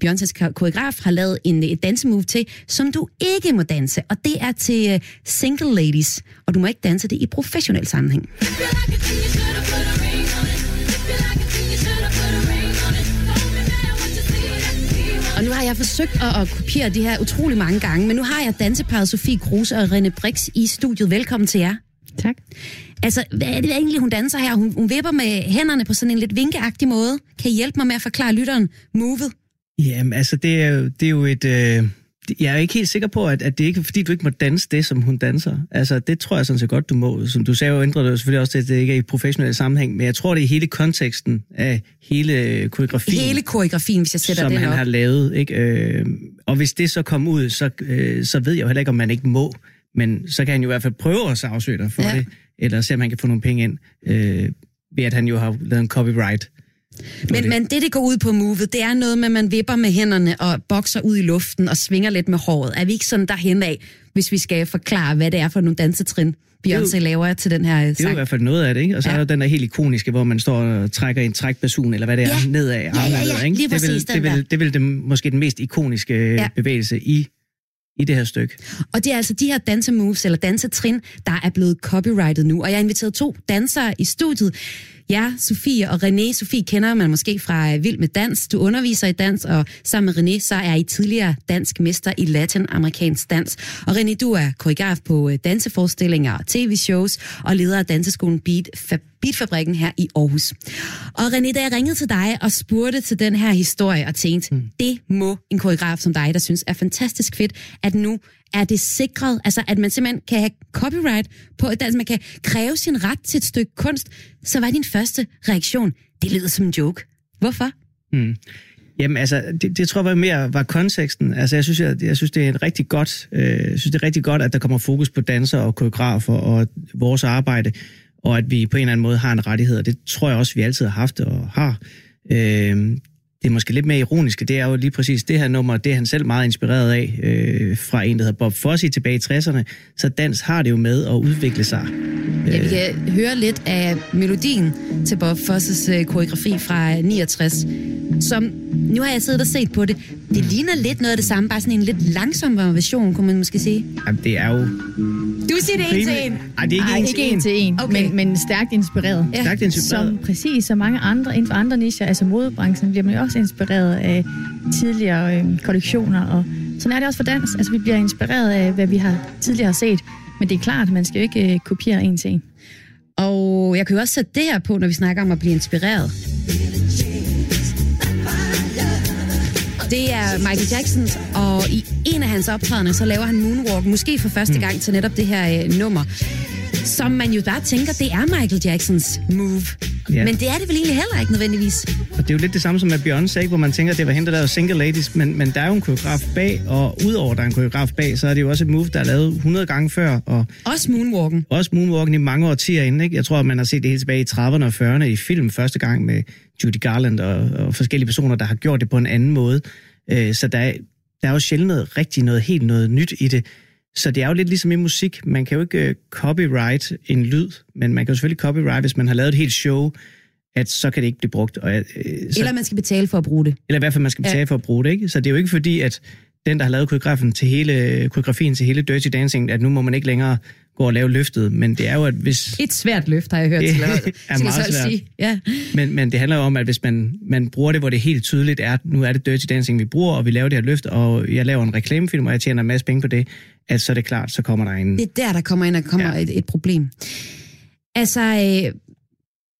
Beyoncés koreograf har lavet en, et dansemove til, som du ikke må danse. Og det er til øh, Single Ladies, og du må ikke danse det i professionel sammenhæng. Og nu har jeg forsøgt at, at kopiere de her utrolig mange gange, men nu har jeg danseparet Sofie Kruse og René Brix i studiet. Velkommen til jer. Tak. Altså, hvad er det egentlig, hun danser her? Hun, hun vipper med hænderne på sådan en lidt vinkeagtig måde. Kan I hjælpe mig med at forklare lytteren movet? Jamen, altså, det er, det er jo et... Øh, jeg er ikke helt sikker på, at, at det ikke er, fordi du ikke må danse det, som hun danser. Altså, det tror jeg sådan set godt, du må. Som du sagde, jo ændrer det jo selvfølgelig også, at det ikke er i professionel sammenhæng, men jeg tror, det er hele konteksten af hele koreografien. Hele koreografien, hvis jeg sætter det op. Som han har lavet, ikke? Øh, og hvis det så kom ud, så, øh, så ved jeg jo heller ikke, om man ikke må, men så kan han jo i hvert fald prøve at afsøge dig for ja. det, eller se, om han kan få nogle penge ind, øh, ved at han jo har lavet en copyright. Men, men det, det går ud på movet, det er noget med, at man vipper med hænderne og bokser ud i luften og svinger lidt med håret. Er vi ikke sådan derhen af, hvis vi skal forklare, hvad det er for nogle dansetrin, Beyoncé jo, laver til den her sang? Det er i hvert fald noget af det, ikke? Og så ja. er der den der helt ikoniske, hvor man står og trækker en trækbasun, eller hvad det er, ja. nedad af armene. Ja, ja, ja. Lige præcis, det er det, det, det måske den mest ikoniske ja. bevægelse i, i det her stykke. Og det er altså de her dansemoves, eller dansetrin, der er blevet copyrightet nu. Og jeg har inviteret to dansere i studiet. Ja, Sofie og René. Sofie kender man måske fra Vild med Dans. Du underviser i dans, og sammen med René, så er I tidligere dansk mester i latinamerikansk dans. Og René, du er koreograf på danseforestillinger og tv-shows, og leder af danseskolen Beat, Beatfabrikken her i Aarhus. Og René, da jeg ringede til dig og spurgte til den her historie og tænkte, mm. det må en koreograf som dig, der synes er fantastisk fedt, at nu er det sikret, altså at man simpelthen kan have copyright på, at man kan kræve sin ret til et stykke kunst, så var din første reaktion, det lyder som en joke. Hvorfor? Mm. Jamen altså, det, det tror jeg mere var konteksten. Altså jeg synes, jeg, jeg synes det er en rigtig godt, øh, jeg synes det er rigtig godt, at der kommer fokus på dansere og koreografer og vores arbejde, og at vi på en eller anden måde har en rettighed, og det tror jeg også, vi altid har haft og har. Øh, Det er måske lidt mere ironiske, det er jo lige præcis det her nummer, det er han selv meget inspireret af, øh, fra en, der hedder Bob Fosse tilbage i tresserne, så dans har det jo med at udvikle sig. Ja, vi kan høre lidt af melodien til Bob Fosses øh, koreografi fra niogtres, som, nu har jeg siddet og set på det, det ligner lidt noget af det samme, bare sådan en lidt langsommere version, kunne man måske sige. Jamen, det er jo Du siger det en til en. Nej, det er ikke, Ej, en, ikke en. en til en, okay. men, men stærkt inspireret. Ja. Stærkt inspireret. Som præcis som mange andre inden for andre nicher, altså modebranchen, bliver man jo også inspireret af tidligere øh, kollektioner. Og sådan er det også for dans. Altså vi bliver inspireret af, hvad vi har tidligere set. Men det er klart, man skal jo ikke øh, kopiere en til en. Og jeg kan jo også sætte det her på, når vi snakker om at blive inspireret. Det er Michael Jacksons, og i en af hans optrædener, så laver han moonwalk, måske for første gang til netop det her øh, nummer, som man jo bare tænker, det er Michael Jacksons move. Yeah. Men det er det vel egentlig heller ikke nødvendigvis. Og det er jo lidt det samme som med Beyoncé, hvor man tænker, det var hende, der var Single Ladies, men, men der er jo en koreograf bag, og udover der er en koreograf bag, så er det jo også et move, der er lavet hundrede gange før. Og også moonwalken. Også moonwalken i mange årtier inden, ikke? Jeg tror, at man har set det helt tilbage i trediverne og fyrrerne i film første gang med Judy Garland og, og forskellige personer, der har gjort det på en anden måde. Så der er, der er jo sjældent noget rigtigt, noget helt noget nyt i det. Så det er jo lidt ligesom i musik. Man kan jo ikke copyright en lyd, men man kan jo selvfølgelig copyright, hvis man har lavet et helt show, at så kan det ikke blive brugt. Og, øh, så, eller man skal betale for at bruge det. Eller i hvert fald, man skal betale ja. for at bruge det. Ikke? Så det er jo ikke fordi, at den, der har lavet koreografien til hele, koreografien til hele Dirty Dancing, at nu må man ikke længere gå og lave løftet. Men det er jo, at hvis... Et svært løft, har jeg hørt til lavet. Skal jeg så sige. Ja. Men, men det handler jo om, at hvis man, man bruger det, hvor det helt tydeligt er, at nu er det Dirty Dancing, vi bruger, og vi laver det her løft, og jeg laver en reklamefilm, og jeg tjener en masse penge på det, at så er det klart, så kommer der en... Det er der, der kommer ind, og kommer ja. et, et problem. Altså... Øh...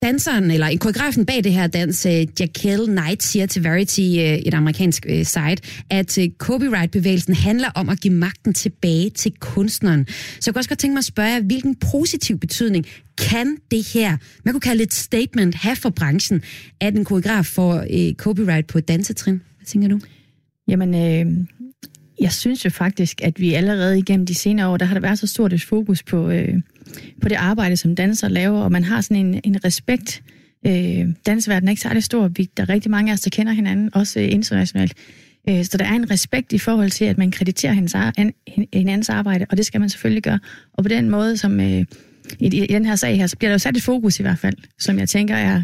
Danseren, eller koreografen bag det her dans, Jaquel Knight, siger til Variety, et amerikansk site, at copyright-bevægelsen handler om at give magten tilbage til kunstneren. Så jeg kunne også godt tænke mig at spørge jer, hvilken positiv betydning kan det her, man kunne kalde et statement, have for branchen, at en koreograf får copyright på et dansetrin? Hvad tænker du? Jamen, øh, jeg synes jo faktisk, at vi allerede igennem de senere år, der har der været så stort et fokus på... Øh, på det arbejde, som dansere laver, og man har sådan en, en respekt. Øh, dansverdenen er ikke særlig stor. Vi, der er rigtig mange af os, der kender hinanden, også internationalt. Øh, så der er en respekt i forhold til, at man krediterer hinandens arbejde, og det skal man selvfølgelig gøre. Og på den måde, som øh, i, i den her sag her, så bliver der jo sat et fokus i hvert fald, som jeg tænker er,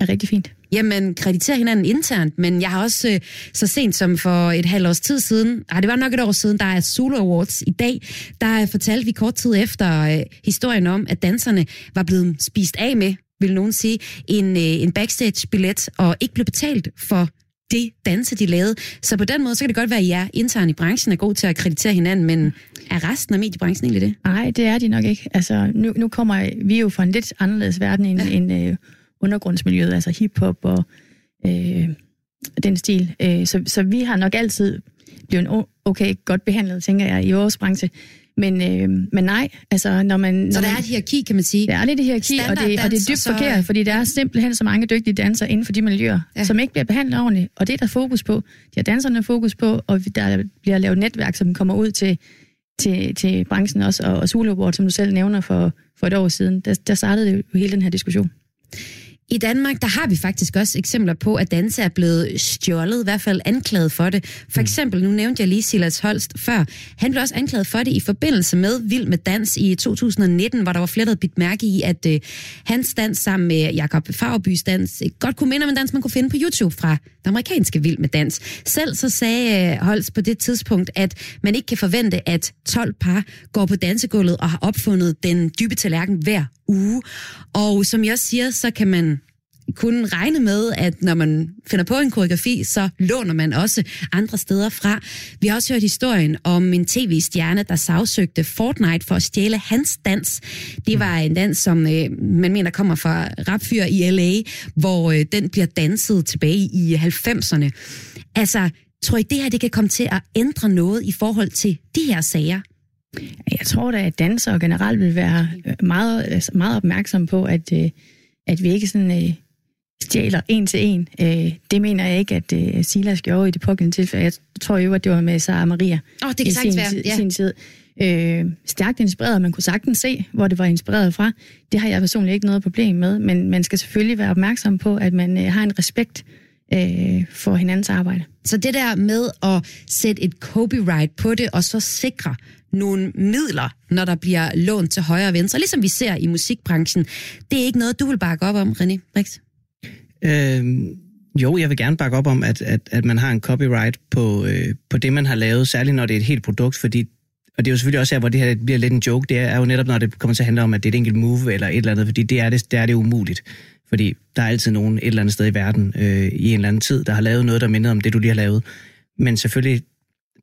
er rigtig fint. Jamen, krediterer hinanden internt, men jeg har også øh, så sent som for et halvt års tid siden, ah, det var nok et år siden, der er Solo Awards i dag, der fortalte vi kort tid efter øh, historien om, at danserne var blevet spist af med, vil nogen sige, en, øh, en backstage-billet og ikke blev betalt for det danse, de lavede. Så på den måde, så kan det godt være, at jer internt i branchen er god til at kreditere hinanden, men er resten af mediebranchen egentlig det? Nej, det er de nok ikke. Altså, nu, nu kommer vi jo fra en lidt anderledes verden end... Ja. end øh, undergrundsmiljøet, altså hiphop og øh, den stil. Øh, så, så vi har nok altid blevet okay, godt behandlet, tænker jeg, i vores branche. Men, øh, men nej, altså når man... Når så der man, er et hierarki, kan man sige. Der er lidt et hierarki, og det, og det er dybt så... forkert, fordi der er simpelthen så mange dygtige dansere inden for de miljøer, ja. som ikke bliver behandlet ordentligt. Og det er der fokus på. De har danserne fokus på, og der bliver lavet netværk, som kommer ud til, til, til branchen også, og, og Sulebord, som du selv nævner for, for et år siden. Der, der startede jo hele den her diskussion. I Danmark, der har vi faktisk også eksempler på, at danse er blevet stjålet, i hvert fald anklaget for det. For eksempel, nu nævnte jeg lige Silas Holst før, han blev også anklaget for det i forbindelse med Vild med Dans i to tusind nitten, hvor der var flettet et bidt mærke i, at øh, hans dans sammen med Jakob Faurbys dans godt kunne minde om en dans, man kunne finde på YouTube fra det amerikanske Vild med Dans. Selv så sagde øh, Holst på det tidspunkt, at man ikke kan forvente, at tolv par går på dansegulvet og har opfundet den dybe tallerken hver uge. Og som jeg også siger, så kan man kun regne med, at når man finder på en koreografi, så låner man også andre steder fra. Vi har også hørt historien om en tv-stjerne, der sagsøgte Fortnite for at stjæle hans dans. Det var en dans, som øh, man mener kommer fra rapfyr i L A, hvor øh, den bliver danset tilbage i halvfemserne. Altså, tror I, det her det kan komme til at ændre noget i forhold til de her sager? Jeg tror da, at dansere generelt vil være meget, meget opmærksomme på, at, at vi ikke sådan stjæler en til en. Det mener jeg ikke, at Silas gjorde i det pågældende tilfælde. Jeg tror jo, at det var med Sara Maria oh, det kan i sin, være. Ja. sin tid. Øh, stærkt inspireret, man kunne sagtens se, hvor det var inspireret fra. Det har jeg personligt ikke noget problem med, men man skal selvfølgelig være opmærksom på, at man har en respekt for hinandens arbejde. Så det der med at sætte et copyright på det, og så sikre nogle midler, når der bliver lånt til højre og venstre, ligesom vi ser i musikbranchen, det er ikke noget, du vil bakke op om, René Brix? Øhm, jo, jeg vil gerne bakke op om, at, at, at man har en copyright på, øh, på det, man har lavet, særligt når det er et helt produkt, fordi Og det er jo selvfølgelig også her, hvor det her bliver lidt en joke, det er jo netop, når det kommer til at handle om, at det er et enkelt move eller et eller andet, fordi det er det, der er det umuligt. Fordi der er altid nogen et eller andet sted i verden øh, i en eller anden tid, der har lavet noget, der minder om det, du lige har lavet. Men selvfølgelig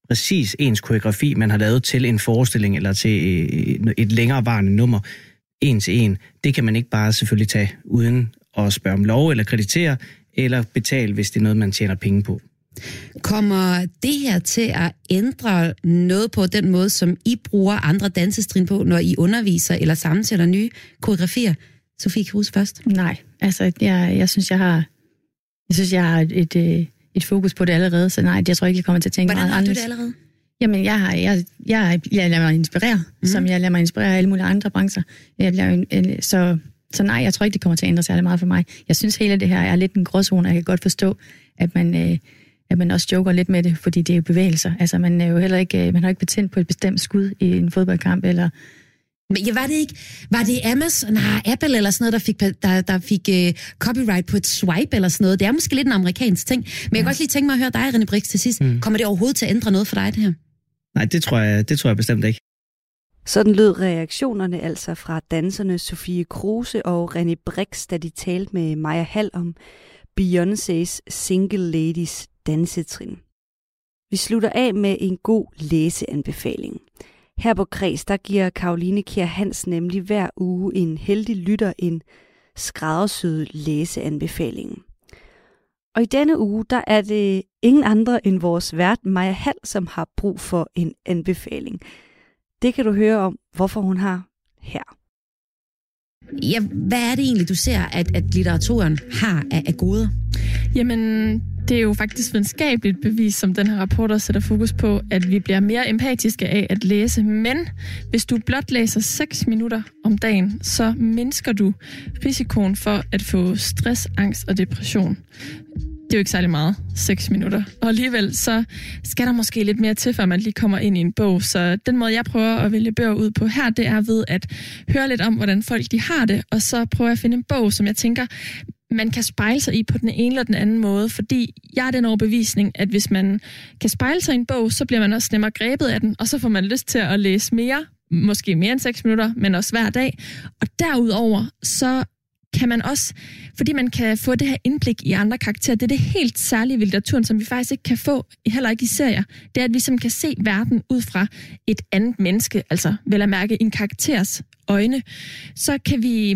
præcis ens koreografi, man har lavet til en forestilling eller til øh, et længerevarende nummer, en til en, det kan man ikke bare selvfølgelig tage uden at spørge om lov eller kreditere eller betale, hvis det er noget, man tjener penge på. Kommer det her til at ændre noget på den måde, som I bruger andre dansestrin på, når I underviser eller sammensætter nye koreografier? Sofie Kruse først. Nej, altså jeg, jeg synes, jeg har, jeg synes, jeg har et, et, et fokus på det allerede, så nej, jeg tror ikke, jeg kommer til at tænke meget anderledes. Hvordan har du det allerede? Jamen, jeg, har, jeg, jeg, jeg lader mig inspirere, mm. som jeg lader mig inspirere af alle mulige andre brancher. Jeg lader, så, så nej, jeg tror ikke, det kommer til at ændre særlig meget for mig. Jeg synes, hele det her er lidt en gråzone, og jeg kan godt forstå, at man... Øh, at man også joker lidt med det, fordi det er jo bevægelser. Altså, man er jo heller ikke, man har ikke betændt på et bestemt skud i en fodboldkamp, eller... Men ja, var det ikke, var det Ames, nej, Apple eller sådan noget, der fik, der, der fik uh, copyright på et swipe eller sådan noget? Det er måske lidt en amerikansk ting, men jeg kan ja. også lige tænke mig at høre dig, René Brix, til sidst. Mm. Kommer det overhovedet til at ændre noget for dig, det her? Nej, det tror jeg, det tror jeg bestemt ikke. Sådan lød reaktionerne altså fra danserne Sofie Kruse og René Brix, da de talte med Maja Hall om Beyoncés Single Ladies dansetrin. Vi slutter af med en god læseanbefaling. Her på Kres, der giver Karoline Kjær Hans nemlig hver uge en heldig lytter en skræddersyet læseanbefaling. Og i denne uge, der er det ingen andre end vores vært Maja Hall, som har brug for en anbefaling. Det kan du høre om, hvorfor hun har her. Ja, hvad er det egentlig, du ser, at, at litteraturen har af, af goder? Jamen, det er jo faktisk videnskabeligt bevis, som den her rapporter sætter fokus på, at vi bliver mere empatiske af at læse. Men hvis du blot læser seks minutter om dagen, så mindsker du risikoen for at få stress, angst og depression. Det er jo ikke særlig meget, seks minutter. Og alligevel, så skal der måske lidt mere til, før man lige kommer ind i en bog. Så den måde, jeg prøver at vælge bøger ud på her, det er ved at høre lidt om, hvordan folk de har det. Og så prøver jeg at finde en bog, som jeg tænker, man kan spejle sig i på den ene eller den anden måde. Fordi jeg er den overbevisning, at hvis man kan spejle sig i en bog, så bliver man også nemmere grebet af den. Og så får man lyst til at læse mere, måske mere end seks minutter, men også hver dag. Og derudover, så... kan man også, fordi man kan få det her indblik i andre karakterer. Det er det helt særlige ved litteraturen, som vi faktisk ikke kan få, heller ikke i serier. Det er, at vi som kan se verden ud fra et andet menneske, altså vel at mærke en karakters øjne. Så kan vi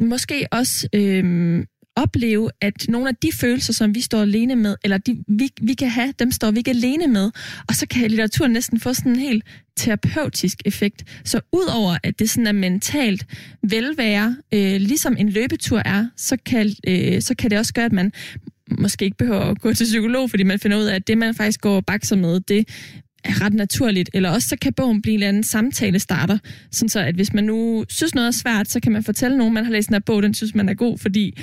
måske også øh, opleve, at nogle af de følelser, som vi står alene med, eller de, vi, vi kan have, dem står vi ikke alene med. Og så kan litteraturen næsten få sådan en helt terapeutisk effekt. Så udover at det sådan er mentalt velvære, øh, ligesom en løbetur er, så kan, øh, så kan det også gøre, at man måske ikke behøver at gå til psykolog, fordi man finder ud af, at det, man faktisk går og bakser med, det er ret naturligt. Eller også så kan bogen blive en eller anden samtale starter, sådan så at hvis man nu synes noget er svært, så kan man fortælle nogen, man har læst en bog, den synes man er god, fordi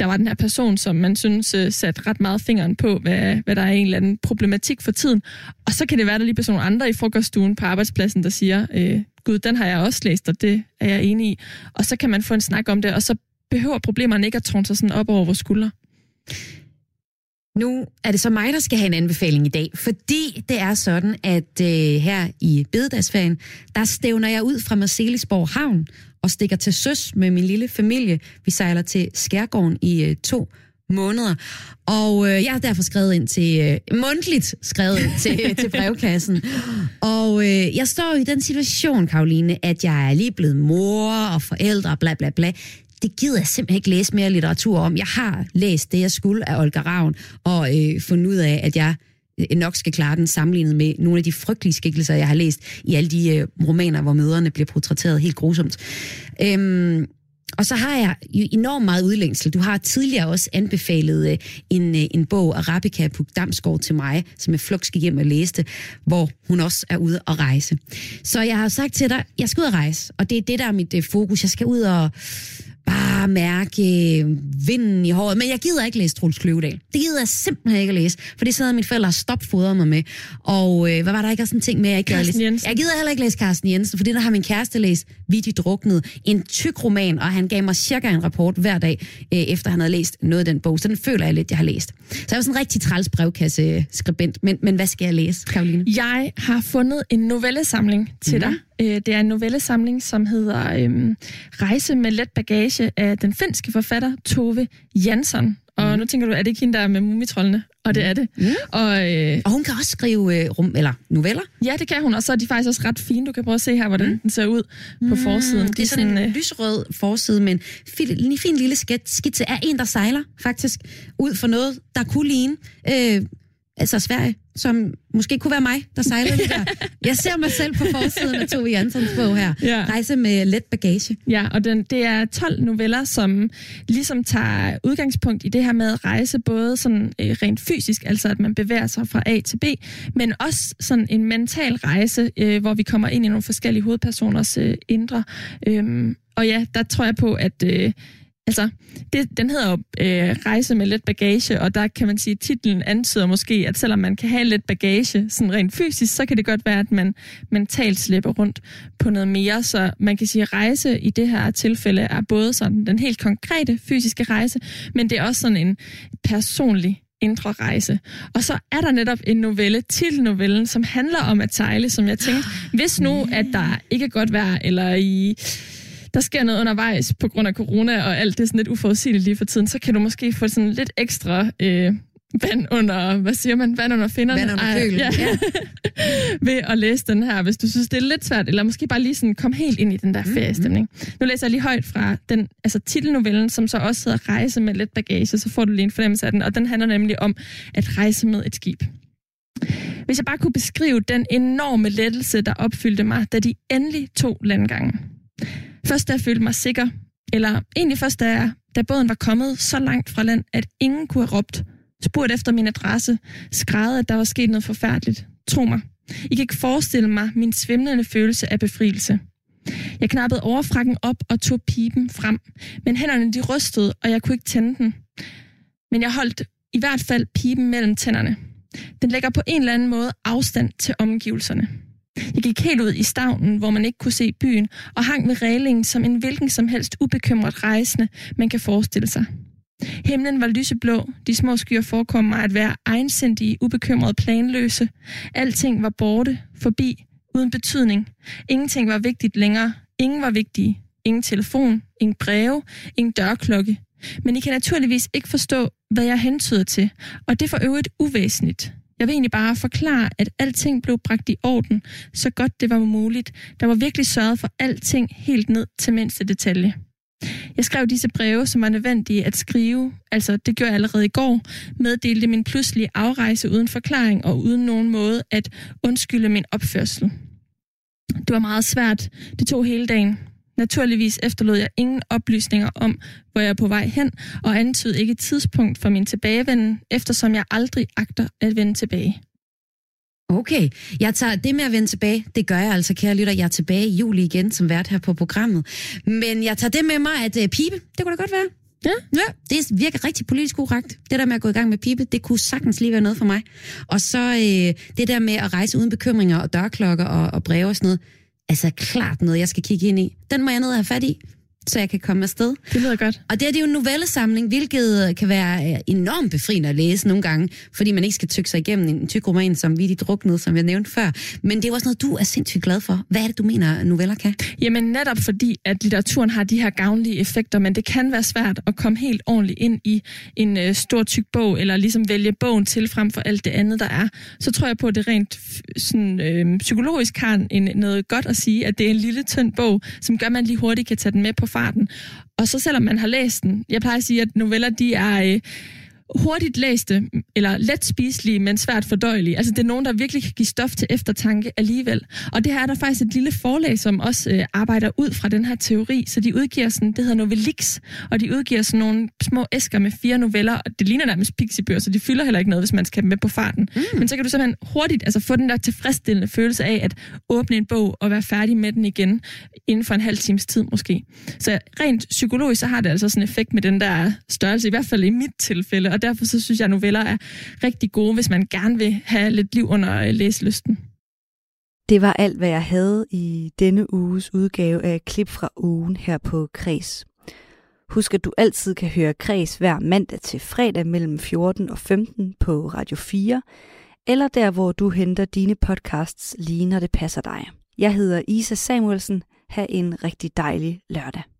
der var den her person, som man synes satte ret meget fingeren på, hvad, hvad der er en eller anden problematik for tiden. Og så kan det være, der lige bliver nogle andre i frokoststuen på arbejdspladsen, der siger, øh, gud, den har jeg også læst, og det er jeg enig i. Og så kan man få en snak om det, og så behøver problemerne ikke at tårne sig sådan op over vores skuldre. Nu er det så mig, der skal have en anbefaling i dag, fordi det er sådan, at øh, her i bededagsferien, der stævner jeg ud fra Marselisborg Havn og stikker til søs med min lille familie. Vi sejler til Skærgården i øh, to måneder, og øh, jeg har derfor skrevet ind til, øh, mundtligt skrevet ind til, øh, til brevkassen. Og øh, jeg står i den situation, Karoline, at jeg er lige blevet mor og forældre, bla bla bla. Det gider jeg simpelthen ikke læse mere litteratur om. Jeg har læst det, jeg skulle af Olga Ravn, og øh, fundet ud af, at jeg nok skal klare den sammenlignet med nogle af de frygtelige skikkelser, jeg har læst i alle de øh, romaner, hvor mødrene bliver portrætteret helt grusomt. Øhm, og så har jeg jo enormt meget udlængsel. Du har tidligere også anbefalet øh, en, øh, en bog, Arabica på Damsgaard, til mig, som jeg flok skal hjem og læste, hvor hun også er ude at rejse. Så jeg har sagt til dig, jeg skal ud og rejse, og det er det, der er mit øh, fokus. Jeg skal ud og bare mærke øh, vinden i håret. Men jeg gider ikke læse Troels Kløvedal. Det gider jeg simpelthen ikke at læse, for det sad mine forældre stopfodret mig med. Og øh, hvad var der ikke også en ting med, jeg ikke gider læse? Jeg gider heller ikke læse Carsten Jensen, for det der har min kæreste læst, Vi de druknede, en tyk roman, og han gav mig cirka en rapport hver dag, øh, efter han havde læst noget af den bog. Så den føler jeg lidt, jeg har læst. Så jeg var sådan en rigtig træls brevkasseskribent. Men, men hvad skal jeg læse, Karoline? Jeg har fundet en novellesamling til mm-hmm. dig. Det er en novellesamling, som hedder øhm, Rejse med let bagage af den finske forfatter Tove Jansson. Og mm. nu tænker du, er det ikke hende, der er med mumitrollene? Og det er det. Mm. Og, øh, og hun kan også skrive øh, rum, eller noveller? Ja, det kan hun, og så er de faktisk også ret fine. Du kan prøve at se her, hvordan mm. den ser ud på mm. forsiden. Det er sådan, sådan en øh... lysrød forside, men en fin lille skitse er en, der sejler faktisk ud for noget, der kunne ligne. Øh, altså Sverige, som måske kunne være mig, der sejlede det der. Jeg ser mig selv på forsiden af Tove Janssons bog her. Ja. Rejse med let bagage. Ja, og den, det er tolv noveller, som ligesom tager udgangspunkt i det her med at rejse, både sådan øh, rent fysisk, altså at man bevæger sig fra A til B, men også sådan en mental rejse, øh, hvor vi kommer ind i nogle forskellige hovedpersoners øh, indre. Øhm, og ja, der tror jeg på, at... Øh, Altså, det, den hedder jo øh, Rejse med let bagage, og der kan man sige, at titlen antyder måske, at selvom man kan have let bagage sådan rent fysisk, så kan det godt være, at man mentalt slipper rundt på noget mere. Så man kan sige, at rejse i det her tilfælde er både sådan den helt konkrete fysiske rejse, men det er også sådan en personlig indre rejse. Og så er der netop en novelle, titelnovellen, som handler om at sejle, som jeg tænkte, hvis nu, at der ikke er godt vejr, eller i... der sker noget undervejs på grund af corona, og alt det er sådan lidt uforudsigeligt lige for tiden, så kan du måske få sådan lidt ekstra øh, vand under, hvad siger man, vand under finderne? Vand under kølen. Ej, ja. Ja. Ved at læse den her, hvis du synes, det er lidt svært, eller måske bare lige sådan komme helt ind i den der feriestemning. Mm-hmm. Nu læser jeg lige højt fra den, altså titelnovellen, som så også hedder Rejse med let bagage, så får du lige en fornemmelse af den, og den handler nemlig om at rejse med et skib. Hvis jeg bare kunne beskrive den enorme lettelse, der opfyldte mig, da de endelig tog landgangen. Først da jeg følte mig sikker, eller egentlig først da, jeg, da båden var kommet så langt fra land, at ingen kunne have råbt, spurgt efter min adresse, skræget, at der var sket noget forfærdeligt. Tro mig, I kan ikke forestille mig min svimlende følelse af befrielse. Jeg knappede overfrakken op og tog piben frem, men hænderne de rystede, og jeg kunne ikke tænde den. Men jeg holdt i hvert fald piben mellem tænderne. Den lægger på en eller anden måde afstand til omgivelserne. Jeg gik helt ud i stavnen, hvor man ikke kunne se byen, og hang ved reglingen som en hvilken som helst ubekymret rejsende, man kan forestille sig. Himlen var lyseblå, de små skyer forekom mig at være egensindige, ubekymrede, planløse. Alting var borte, forbi, uden betydning. Ingenting var vigtigt længere, ingen var vigtige. Ingen telefon, ingen breve, ingen dørklokke. Men I kan naturligvis ikke forstå, hvad jeg hentyder til, og det for øvrigt uvæsentligt. Jeg vil egentlig bare forklare, at alting blev bragt i orden, så godt det var muligt. Der var virkelig sørget for alting helt ned til mindste detalje. Jeg skrev disse breve, som var nødvendige at skrive, altså det gjorde jeg allerede i går, meddelte min pludselige afrejse uden forklaring og uden nogen måde at undskylde min opførsel. Det var meget svært. Det tog hele dagen. Naturligvis efterlod jeg ingen oplysninger om, hvor jeg er på vej hen, og antydede ikke et tidspunkt for min tilbagevenden, eftersom jeg aldrig agter at vende tilbage. Okay, jeg tager det med at vende tilbage, det gør jeg altså, kære lytter. Jeg er tilbage i juli igen som vært her på programmet. Men jeg tager det med mig, at øh, pibe, det kunne da godt være. Ja. Ja, det virker rigtig politisk korrekt. Det der med at gå i gang med pibe, det kunne sagtens lige være noget for mig. Og så øh, det der med at rejse uden bekymringer og dørklokker og, og breve og sådan noget, altså klart noget, jeg skal kigge ind i. Den må jeg ned og have fat i, så jeg kan komme afsted. Det lyder godt. Og det er, det er jo en novellesamling, hvilket kan være enormt befriende at læse nogle gange, fordi man ikke skal tykke sig igennem en tyk roman, som vi de druknede, som jeg nævnte før. Men det er jo også noget, du er sindssygt glad for. Hvad er det, du mener, noveller kan? Jamen netop fordi, at litteraturen har de her gavnlige effekter, men det kan være svært at komme helt ordentligt ind i en øh, stor tyk bog, eller ligesom vælge bogen til frem for alt det andet, der er. Så tror jeg på, at det rent sådan, øh, psykologisk har en, noget godt at sige, at det er en lille, tynd bog, som gør, man lige hurtigt kan tage den med på farten. Og så selvom man har læst den, jeg plejer at sige, at noveller, de er hurtigt læste, eller let spiselige, men svært fordøjelige. Altså, det er nogen, der virkelig kan give stof til eftertanke alligevel. Og det her er der faktisk et lille forlag, som også øh, arbejder ud fra den her teori. Så de udgiver sådan, det hedder Novelix, og de udgiver sådan nogle små æsker med fire noveller, og det ligner nærmest pixiebøger, så de fylder heller ikke noget, hvis man skal med på farten. Mm. Men så kan du simpelthen hurtigt altså, få den der tilfredsstillende følelse af at åbne en bog og være færdig med den igen, inden for en halv times tid måske. Så rent psykologisk, så har det altså sådan en effekt med den der størrelse, i hvert fald i mit tilfælde, og derfor så synes jeg, at noveller er rigtig gode, hvis man gerne vil have lidt liv under læselysten. Det var alt, hvad jeg havde i denne uges udgave af Klip fra ugen her på Kres. Husk, at du altid kan høre Kres hver mandag til fredag mellem fjorten og femten på Radio fire, eller der, hvor du henter dine podcasts lige når det passer dig. Jeg hedder Isa Samuelsen. Ha' en rigtig dejlig lørdag.